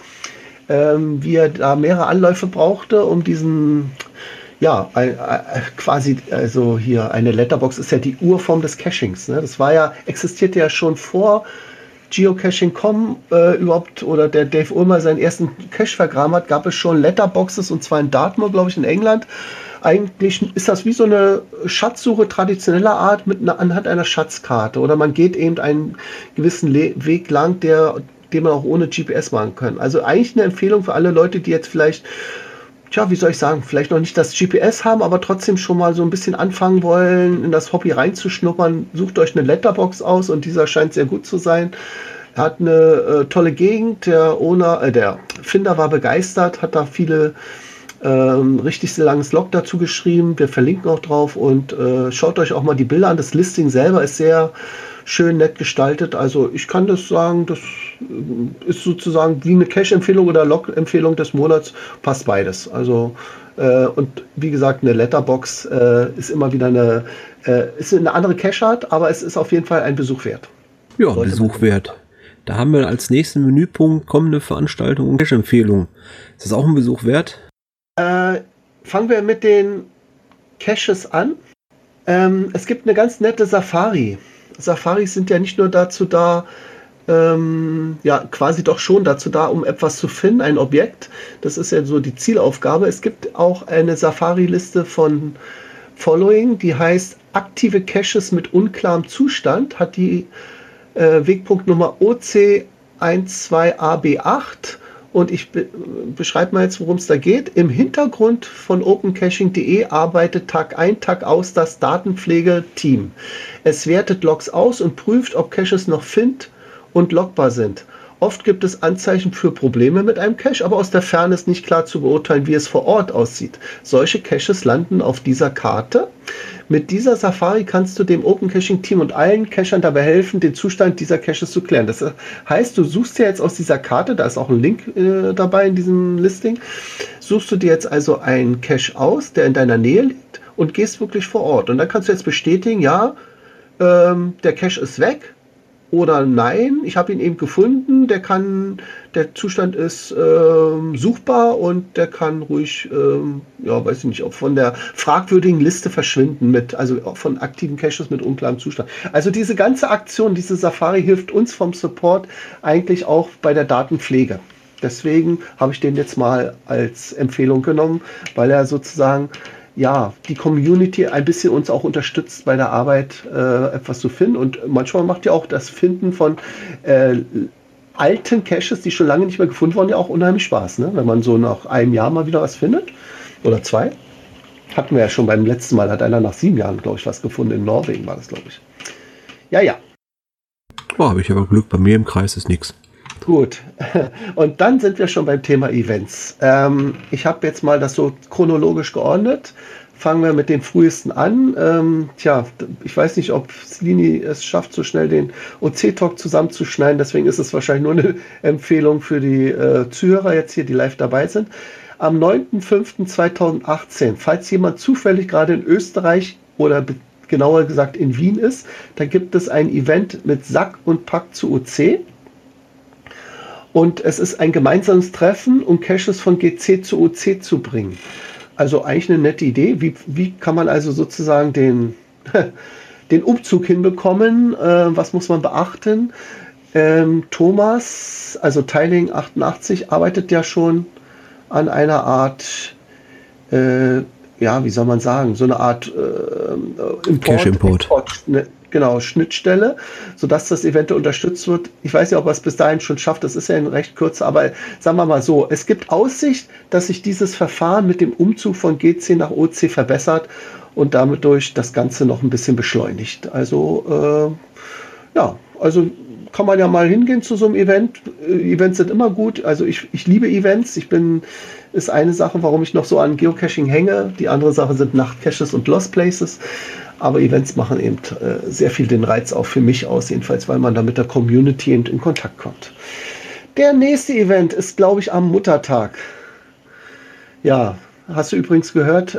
wie er da mehrere Anläufe brauchte, um diesen, ja, quasi, also hier eine Letterbox ist ja die Urform des Cachings, ne? Das war ja, existierte ja schon vor Geocaching.com überhaupt, oder der Dave Ulmer seinen ersten Cache vergraben hat, gab es schon Letterboxes, und zwar in Dartmoor, glaube ich, in England. Eigentlich ist das wie so eine Schatzsuche traditioneller Art mit einer, anhand einer Schatzkarte, oder man geht eben einen gewissen Weg lang, den man auch ohne GPS machen kann. Also eigentlich eine Empfehlung für alle Leute, die jetzt vielleicht, tja, wie soll ich sagen, vielleicht noch nicht das GPS haben, aber trotzdem schon mal so ein bisschen anfangen wollen, in das Hobby reinzuschnuppern. Sucht euch eine Letterbox aus, und dieser scheint sehr gut zu sein. Er hat eine tolle Gegend, der Finder war begeistert, hat da viele richtig langes Log dazu geschrieben. Wir verlinken auch drauf, und schaut euch auch mal die Bilder an. Das Listing selber ist sehr schön nett gestaltet, also ich kann das sagen, das ist sozusagen wie eine Cache-Empfehlung oder Log-Empfehlung des Monats, passt beides. Also und wie gesagt, eine Letterbox ist immer wieder eine andere Cache-Art, aber es ist auf jeden Fall ein Besuch wert. Ja, Besuch wert. Da haben wir als nächsten Menüpunkt kommende Veranstaltung und Cache-Empfehlung. Ist das auch ein Besuch wert? Fangen wir mit den Caches an. Es gibt eine ganz nette Safari. Safaris sind ja nicht nur dazu da, ja, quasi doch schon dazu da, um etwas zu finden, ein Objekt. Das ist ja so die Zielaufgabe. Es gibt auch eine Safari-Liste von Following, die heißt aktive Caches mit unklarem Zustand, hat die Wegpunktnummer OC12AB8. Und ich beschreibe mal jetzt, worum es da geht. Im Hintergrund von opencaching.de arbeitet Tag ein, Tag aus das Datenpflegeteam. Es wertet Logs aus und prüft, ob Caches noch find- und logbar sind. Oft gibt es Anzeichen für Probleme mit einem Cache, aber aus der Ferne ist nicht klar zu beurteilen, wie es vor Ort aussieht. Solche Caches landen auf dieser Karte. Mit dieser Safari kannst du dem Opencaching-Team und allen Cachern dabei helfen, den Zustand dieser Caches zu klären. Das heißt, du suchst dir jetzt aus dieser Karte, da ist auch ein Link dabei in diesem Listing, suchst du dir jetzt also einen Cache aus, der in deiner Nähe liegt, und gehst wirklich vor Ort. Und dann kannst du jetzt bestätigen, ja, der Cache ist weg, oder nein, ich habe ihn eben gefunden, der Zustand ist suchbar, und der kann ruhig, ja, weiß ich nicht, ob von der fragwürdigen Liste verschwinden, also auch von aktiven Caches mit unklarem Zustand. Also diese ganze Aktion, diese Safari hilft uns vom Support eigentlich auch bei der Datenpflege. Deswegen habe ich den jetzt mal als Empfehlung genommen, weil er sozusagen, ja, die Community ein bisschen uns auch unterstützt bei der Arbeit, etwas zu finden. Und manchmal macht ja auch das Finden von alten Caches, die schon lange nicht mehr gefunden wurden, ja auch unheimlich Spaß, ne? Wenn man so nach einem Jahr mal wieder was findet oder zwei. Hatten wir ja schon beim letzten Mal, hat einer nach 7 Jahren, glaube ich, was gefunden. In Norwegen war das, glaube ich. Ja, ja. Oh, habe ich aber Glück, bei mir im Kreis ist nichts. Gut, und dann sind wir schon beim Thema Events. Ich habe jetzt mal das so chronologisch geordnet. Fangen wir mit den frühesten an. Tja, ich weiß nicht, ob Slini es schafft, so schnell den OC-Talk zusammenzuschneiden. Deswegen ist es wahrscheinlich nur eine Empfehlung für die Zuhörer jetzt hier, die live dabei sind. Am 9.5.2018, falls jemand zufällig gerade in Österreich oder genauer gesagt in Wien ist, da gibt es ein Event mit Sack und Pack zu OC. Und es ist ein gemeinsames Treffen, um Caches von GC zu OC zu bringen. Also eigentlich eine nette Idee. Wie kann man also sozusagen den Umzug hinbekommen? Was muss man beachten? Thomas, also Teiling88, arbeitet ja schon an einer Art, ja, wie soll man sagen, so eine Art Import. Cache-Import. genau, Schnittstelle, sodass das eventuell unterstützt wird. Ich weiß ja, ob er es bis dahin schon schafft, das ist ja in recht kurz, aber sagen wir mal so, es gibt Aussicht, dass sich dieses Verfahren mit dem Umzug von GC nach OC verbessert und damit durch das Ganze noch ein bisschen beschleunigt. Also, ja, also kann man ja mal hingehen zu so einem Event. Events sind immer gut. Also ich liebe Events. Ist eine Sache, warum ich noch so an Geocaching hänge. Die andere Sache sind Nachtcaches und Lost Places. Aber Events machen eben sehr viel den Reiz auch für mich aus, jedenfalls, weil man da mit der Community eben in Kontakt kommt. Der nächste Event ist, glaube ich, am Muttertag. Ja, hast du übrigens gehört,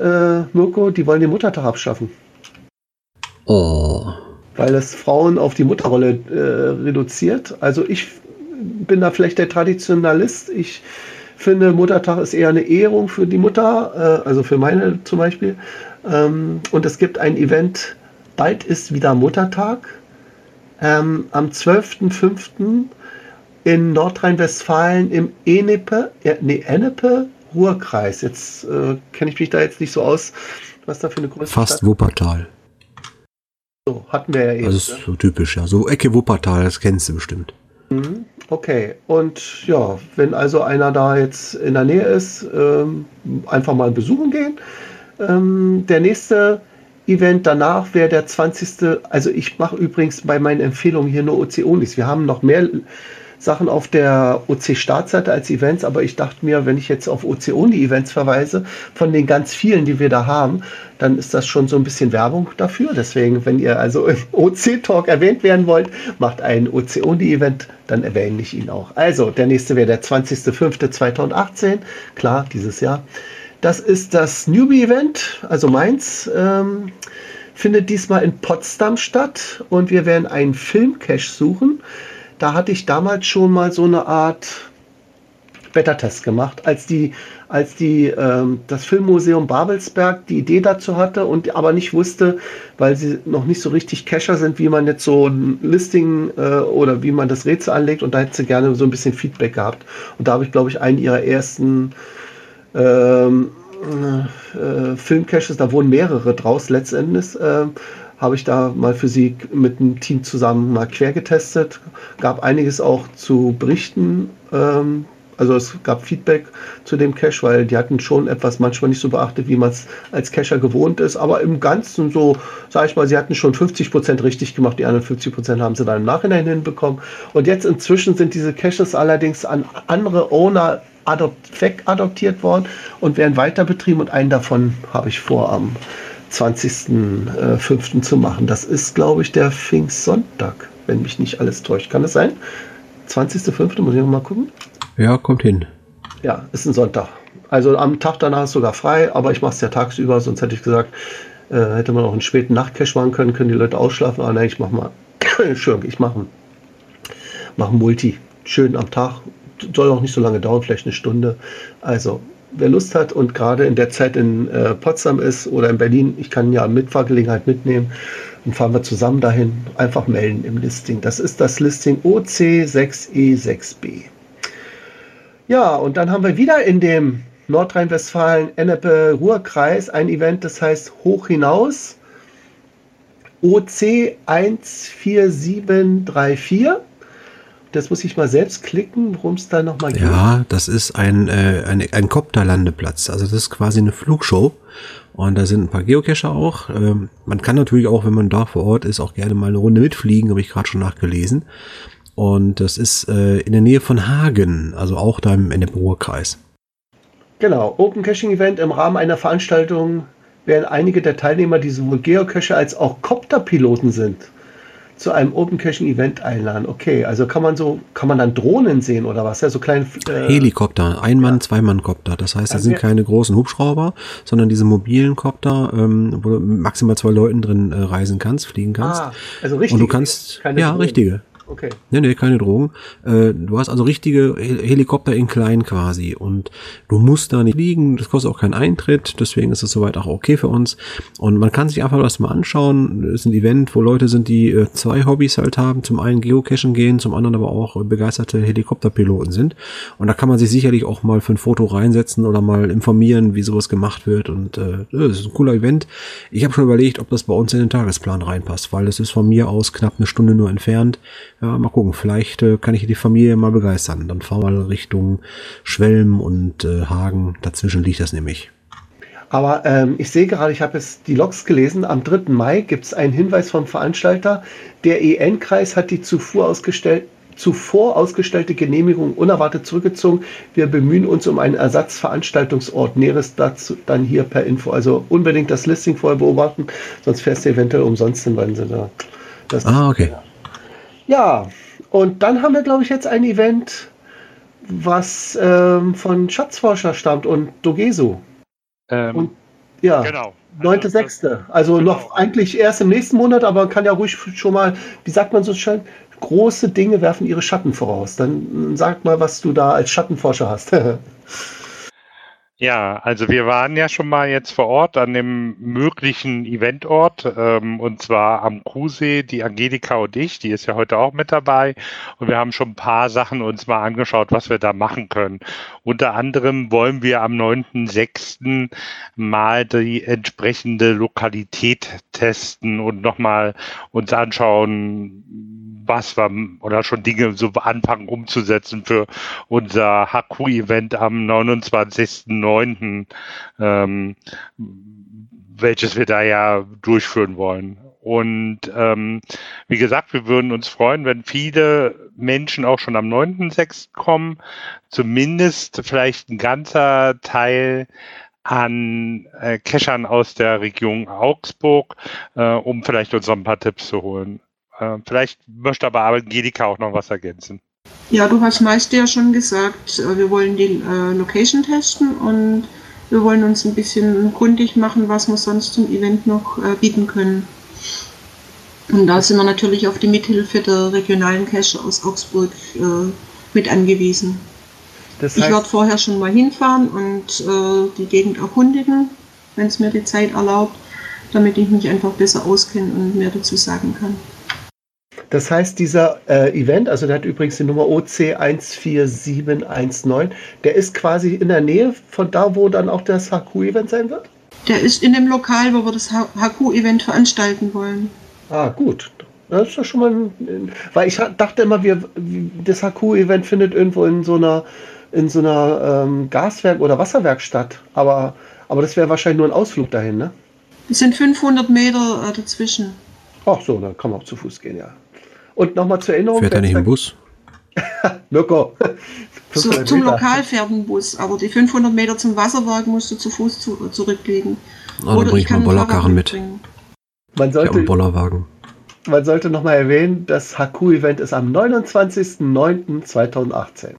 Mirko, die wollen den Muttertag abschaffen. Oh. Weil es Frauen auf die Mutterrolle reduziert. Also ich bin da vielleicht der Traditionalist. Ich finde, Muttertag ist eher eine Ehrung für die Mutter, also für meine zum Beispiel. Und es gibt ein Event, bald ist wieder Muttertag, am 12.05. in Nordrhein-Westfalen im Ennepe Ruhrkreis. Jetzt kenne ich mich da jetzt nicht so aus, was da für eine Größe ist. Fast Stadt. Wuppertal. So, hatten wir ja eben. Das ist so typisch, ja. So Ecke Wuppertal, das kennst du bestimmt. Okay, und ja, wenn also einer da jetzt in der Nähe ist, einfach mal besuchen gehen. Der nächste Event danach wäre der 20. Also ich mache übrigens bei meinen Empfehlungen hier nur OC-Onis. Wir haben noch mehr Sachen auf der OC-Startseite als Events, aber ich dachte mir, wenn ich jetzt auf OC-Oni-Events verweise, von den ganz vielen, die wir da haben, dann ist das schon so ein bisschen Werbung dafür. Deswegen, wenn ihr also im OC-Talk erwähnt werden wollt, macht ein OC-Oni-Event, dann erwähne ich ihn auch. Also, der nächste wäre der 20.05.2018. Klar, dieses Jahr. Das ist das Newbie-Event, also meins. Findet diesmal in Potsdam statt und wir werden einen Filmcache suchen. Da hatte ich damals schon mal so eine Art Wettertest gemacht, als das Filmmuseum Babelsberg die Idee dazu hatte und aber nicht wusste, weil sie noch nicht so richtig Cacher sind, wie man jetzt so ein Listing oder wie man das Rätsel anlegt, und da hätte sie gerne so ein bisschen Feedback gehabt. Und da habe ich, glaube ich, einen ihrer ersten Filmcaches, da wurden mehrere draus letztendlich, habe ich da mal für sie mit einem Team zusammen mal quer getestet. Gab einiges auch zu berichten. Also es gab Feedback zu dem Cache, weil die hatten schon etwas manchmal nicht so beachtet, wie man es als Cacher gewohnt ist. Aber im Ganzen so, sage ich mal, sie hatten schon 50% richtig gemacht. Die anderen 50% haben sie dann im Nachhinein hinbekommen. Und jetzt inzwischen sind diese Caches allerdings an andere Owner adoptiert worden und werden weiter betrieben. Und einen davon habe ich vor am 20.05. zu machen. Das ist, glaube ich, der Pfingstsonntag, wenn mich nicht alles täuscht. Kann das sein? 20.05. muss ich noch mal gucken. Ja, kommt hin. Ja, ist ein Sonntag. Also am Tag danach ist sogar frei, aber ich mache es ja tagsüber, sonst hätte ich gesagt, hätte man auch einen späten Nachtcache machen können, können die Leute ausschlafen. Aber nein, ich mache mal, Entschuldigung, ich mache ein Multi. Schön am Tag. Soll auch nicht so lange dauern, vielleicht eine Stunde. Also, wer Lust hat und gerade in der Zeit in Potsdam ist oder in Berlin, ich kann ja Mitfahrgelegenheit mitnehmen, dann fahren wir zusammen dahin, einfach melden im Listing. Das ist das Listing OC6E6B. Ja, und dann haben wir wieder in dem Nordrhein-Westfalen Ennepe Ruhrkreis ein Event, das heißt Hoch hinaus OC14734. Das muss ich mal selbst klicken, worum es da nochmal geht. Ja, das ist ein Kopterlandeplatz. Also das ist quasi eine Flugshow. Und da sind ein paar Geocacher auch. Man kann natürlich auch, wenn man da vor Ort ist, auch gerne mal eine Runde mitfliegen, habe ich gerade schon nachgelesen. Und das ist in der Nähe von Hagen, also auch da im Ennepe-Ruhr-Kreis. Genau, Open Caching Event. Im Rahmen einer Veranstaltung werden einige der Teilnehmer, die sowohl Geocacher als auch Kopterpiloten sind, zu einem Open Caching Event einladen. Okay, also kann man dann Drohnen sehen oder was? Ja, so kleine Helikopter, Ein-Mann-, Zwei-Mann-Kopter. Das heißt, da sind keine großen Hubschrauber, sondern diese mobilen Kopter, wo du maximal 2 Leuten drin reisen kannst, fliegen kannst. Also richtige. Und du kannst, ja, Drohnen. Richtige. okay. Nee, keine Drogen. Du hast also richtige Helikopter in klein quasi und du musst da nicht fliegen, das kostet auch keinen Eintritt, deswegen ist es soweit auch okay für uns und man kann sich einfach das mal anschauen. Das ist ein Event, wo Leute sind, die zwei Hobbys halt haben, zum einen Geocachen gehen, zum anderen aber auch begeisterte Helikopterpiloten sind und da kann man sich sicherlich auch mal für ein Foto reinsetzen oder mal informieren, wie sowas gemacht wird und das ist ein cooler Event. Ich habe schon überlegt, ob das bei uns in den Tagesplan reinpasst, weil das ist von mir aus knapp eine Stunde nur entfernt. Ja, mal gucken, vielleicht kann ich die Familie mal begeistern. Dann fahren wir Richtung Schwelm und Hagen. Dazwischen liegt das nämlich. Aber ich sehe gerade, ich habe jetzt die Logs gelesen, am 3. Mai gibt es einen Hinweis vom Veranstalter. Der EN-Kreis hat die zuvor ausgestellte Genehmigung unerwartet zurückgezogen. Wir bemühen uns um einen Ersatzveranstaltungsort. Näheres dazu dann hier per Info. Also unbedingt das Listing vorher beobachten, sonst fährst du eventuell umsonst hin, wenn sie da. Das okay. Ja, und dann haben wir, glaube ich, jetzt ein Event, was von Schatzforscher stammt und Dogesu. Ja, genau. 9.6. Also genau. Noch eigentlich erst im nächsten Monat, aber man kann ja ruhig schon mal, wie sagt man so schön, große Dinge werfen ihre Schatten voraus. Dann sag mal, was du da als Schattenforscher hast. Ja, also wir waren ja schon mal jetzt vor Ort an dem möglichen Eventort, und zwar am Kuhsee, die Angelika und ich, die ist ja heute auch mit dabei und wir haben schon ein paar Sachen uns mal angeschaut, was wir da machen können. Unter anderem wollen wir am 9.6. mal die entsprechende Lokalität testen und nochmal uns anschauen, was wir oder schon Dinge so anfangen umzusetzen für unser Haku-Event am 29.09., welches wir da ja durchführen wollen. Und wie gesagt, wir würden uns freuen, wenn viele Menschen auch schon am 9.06. kommen, zumindest vielleicht ein ganzer Teil an Cachern aus der Region Augsburg, um vielleicht uns noch ein paar Tipps zu holen. Vielleicht möchte aber Angelika auch noch was ergänzen. Ja, du hast meiste ja schon gesagt, wir wollen die Location testen und wir wollen uns ein bisschen kundig machen, was wir sonst zum Event noch bieten können. Und da sind wir natürlich auf die Mithilfe der regionalen Cacher aus Augsburg mit angewiesen. Das heißt, ich werde vorher schon mal hinfahren und die Gegend erkundigen, wenn es mir die Zeit erlaubt, damit ich mich einfach besser auskenne und mehr dazu sagen kann. Das heißt, dieser Event, also der hat übrigens die Nummer OC14719, der ist quasi in der Nähe von da, wo dann auch das Haku-Event sein wird? Der ist in dem Lokal, wo wir das Haku-Event veranstalten wollen. Ah, gut. Das ist ja schon mal ein, weil ich dachte immer, das Haku-Event findet irgendwo in so einer Gaswerk- oder Wasserwerk statt. Aber das wäre wahrscheinlich nur ein Ausflug dahin, ne? Es sind 500 Meter dazwischen. Ach so, dann kann man auch zu Fuß gehen, ja. Und nochmal zur Erinnerung. Fährt er nicht im Bus? Mirko. Zum Lokal fährt ein Bus, aber die 500 Meter zum Wasserwerk musst du zu Fuß zurücklegen. Oder dann bringe ich mal einen Bollerkarren mit. Man sollte nochmal erwähnen, das Haku-Event ist am 29.09.2018.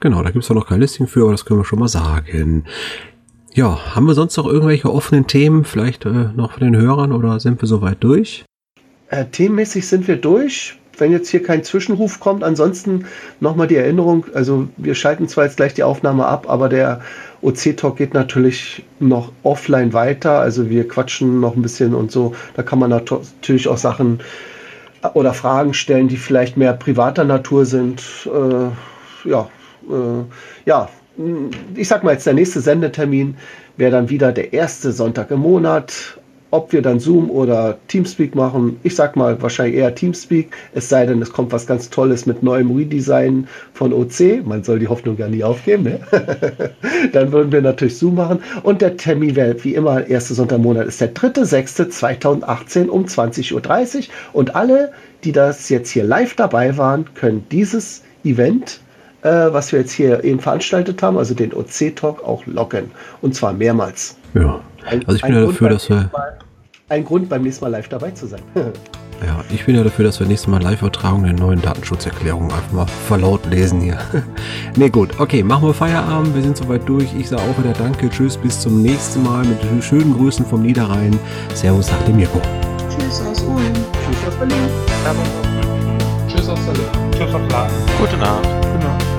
Genau, da gibt es ja noch kein Listing für, aber das können wir schon mal sagen. Ja, haben wir sonst noch irgendwelche offenen Themen, vielleicht noch von den Hörern, oder sind wir soweit durch? Themenmäßig sind wir durch, wenn jetzt hier kein Zwischenruf kommt. Ansonsten nochmal die Erinnerung, also wir schalten zwar jetzt gleich die Aufnahme ab, aber der OC-Talk geht natürlich noch offline weiter. Also wir quatschen noch ein bisschen und so. Da kann man natürlich auch Sachen oder Fragen stellen, die vielleicht mehr privater Natur sind. Ich sag mal jetzt, der nächste Sendetermin wäre dann wieder der erste Sonntag im Monat. Ob wir dann Zoom oder Teamspeak machen, ich sag mal wahrscheinlich eher Teamspeak, es sei denn, es kommt was ganz Tolles mit neuem Redesign von OC. Man soll die Hoffnung ja nie aufgeben, ne? Dann würden wir natürlich Zoom machen. Und der Termin wäre wie immer, erste Sonntag im Monat ist der 3.6.2018 um 20.30 Uhr. Und alle, die das jetzt hier live dabei waren, können dieses Event, was wir jetzt hier eben veranstaltet haben, also den OC-Talk, auch locken. Und zwar mehrmals. Ja, also ich bin ja dafür, dass wir... Ein Grund, beim nächsten Mal live dabei zu sein. Ja, ich bin ja dafür, dass wir nächstes Mal Live-Übertragung der neuen Datenschutzerklärung einfach mal verlaut lesen hier. Ne, gut, okay, machen wir Feierabend, wir sind soweit durch. Ich sage auch wieder Danke, tschüss, bis zum nächsten Mal mit schönen Grüßen vom Niederrhein. Servus, sagt der Mirko. Tschüss aus Ulm. Tschüss aus Berlin. Tschüss. Tschüss aus Selle. Tschüss aus Laden. Gute Nacht. Gute Nacht.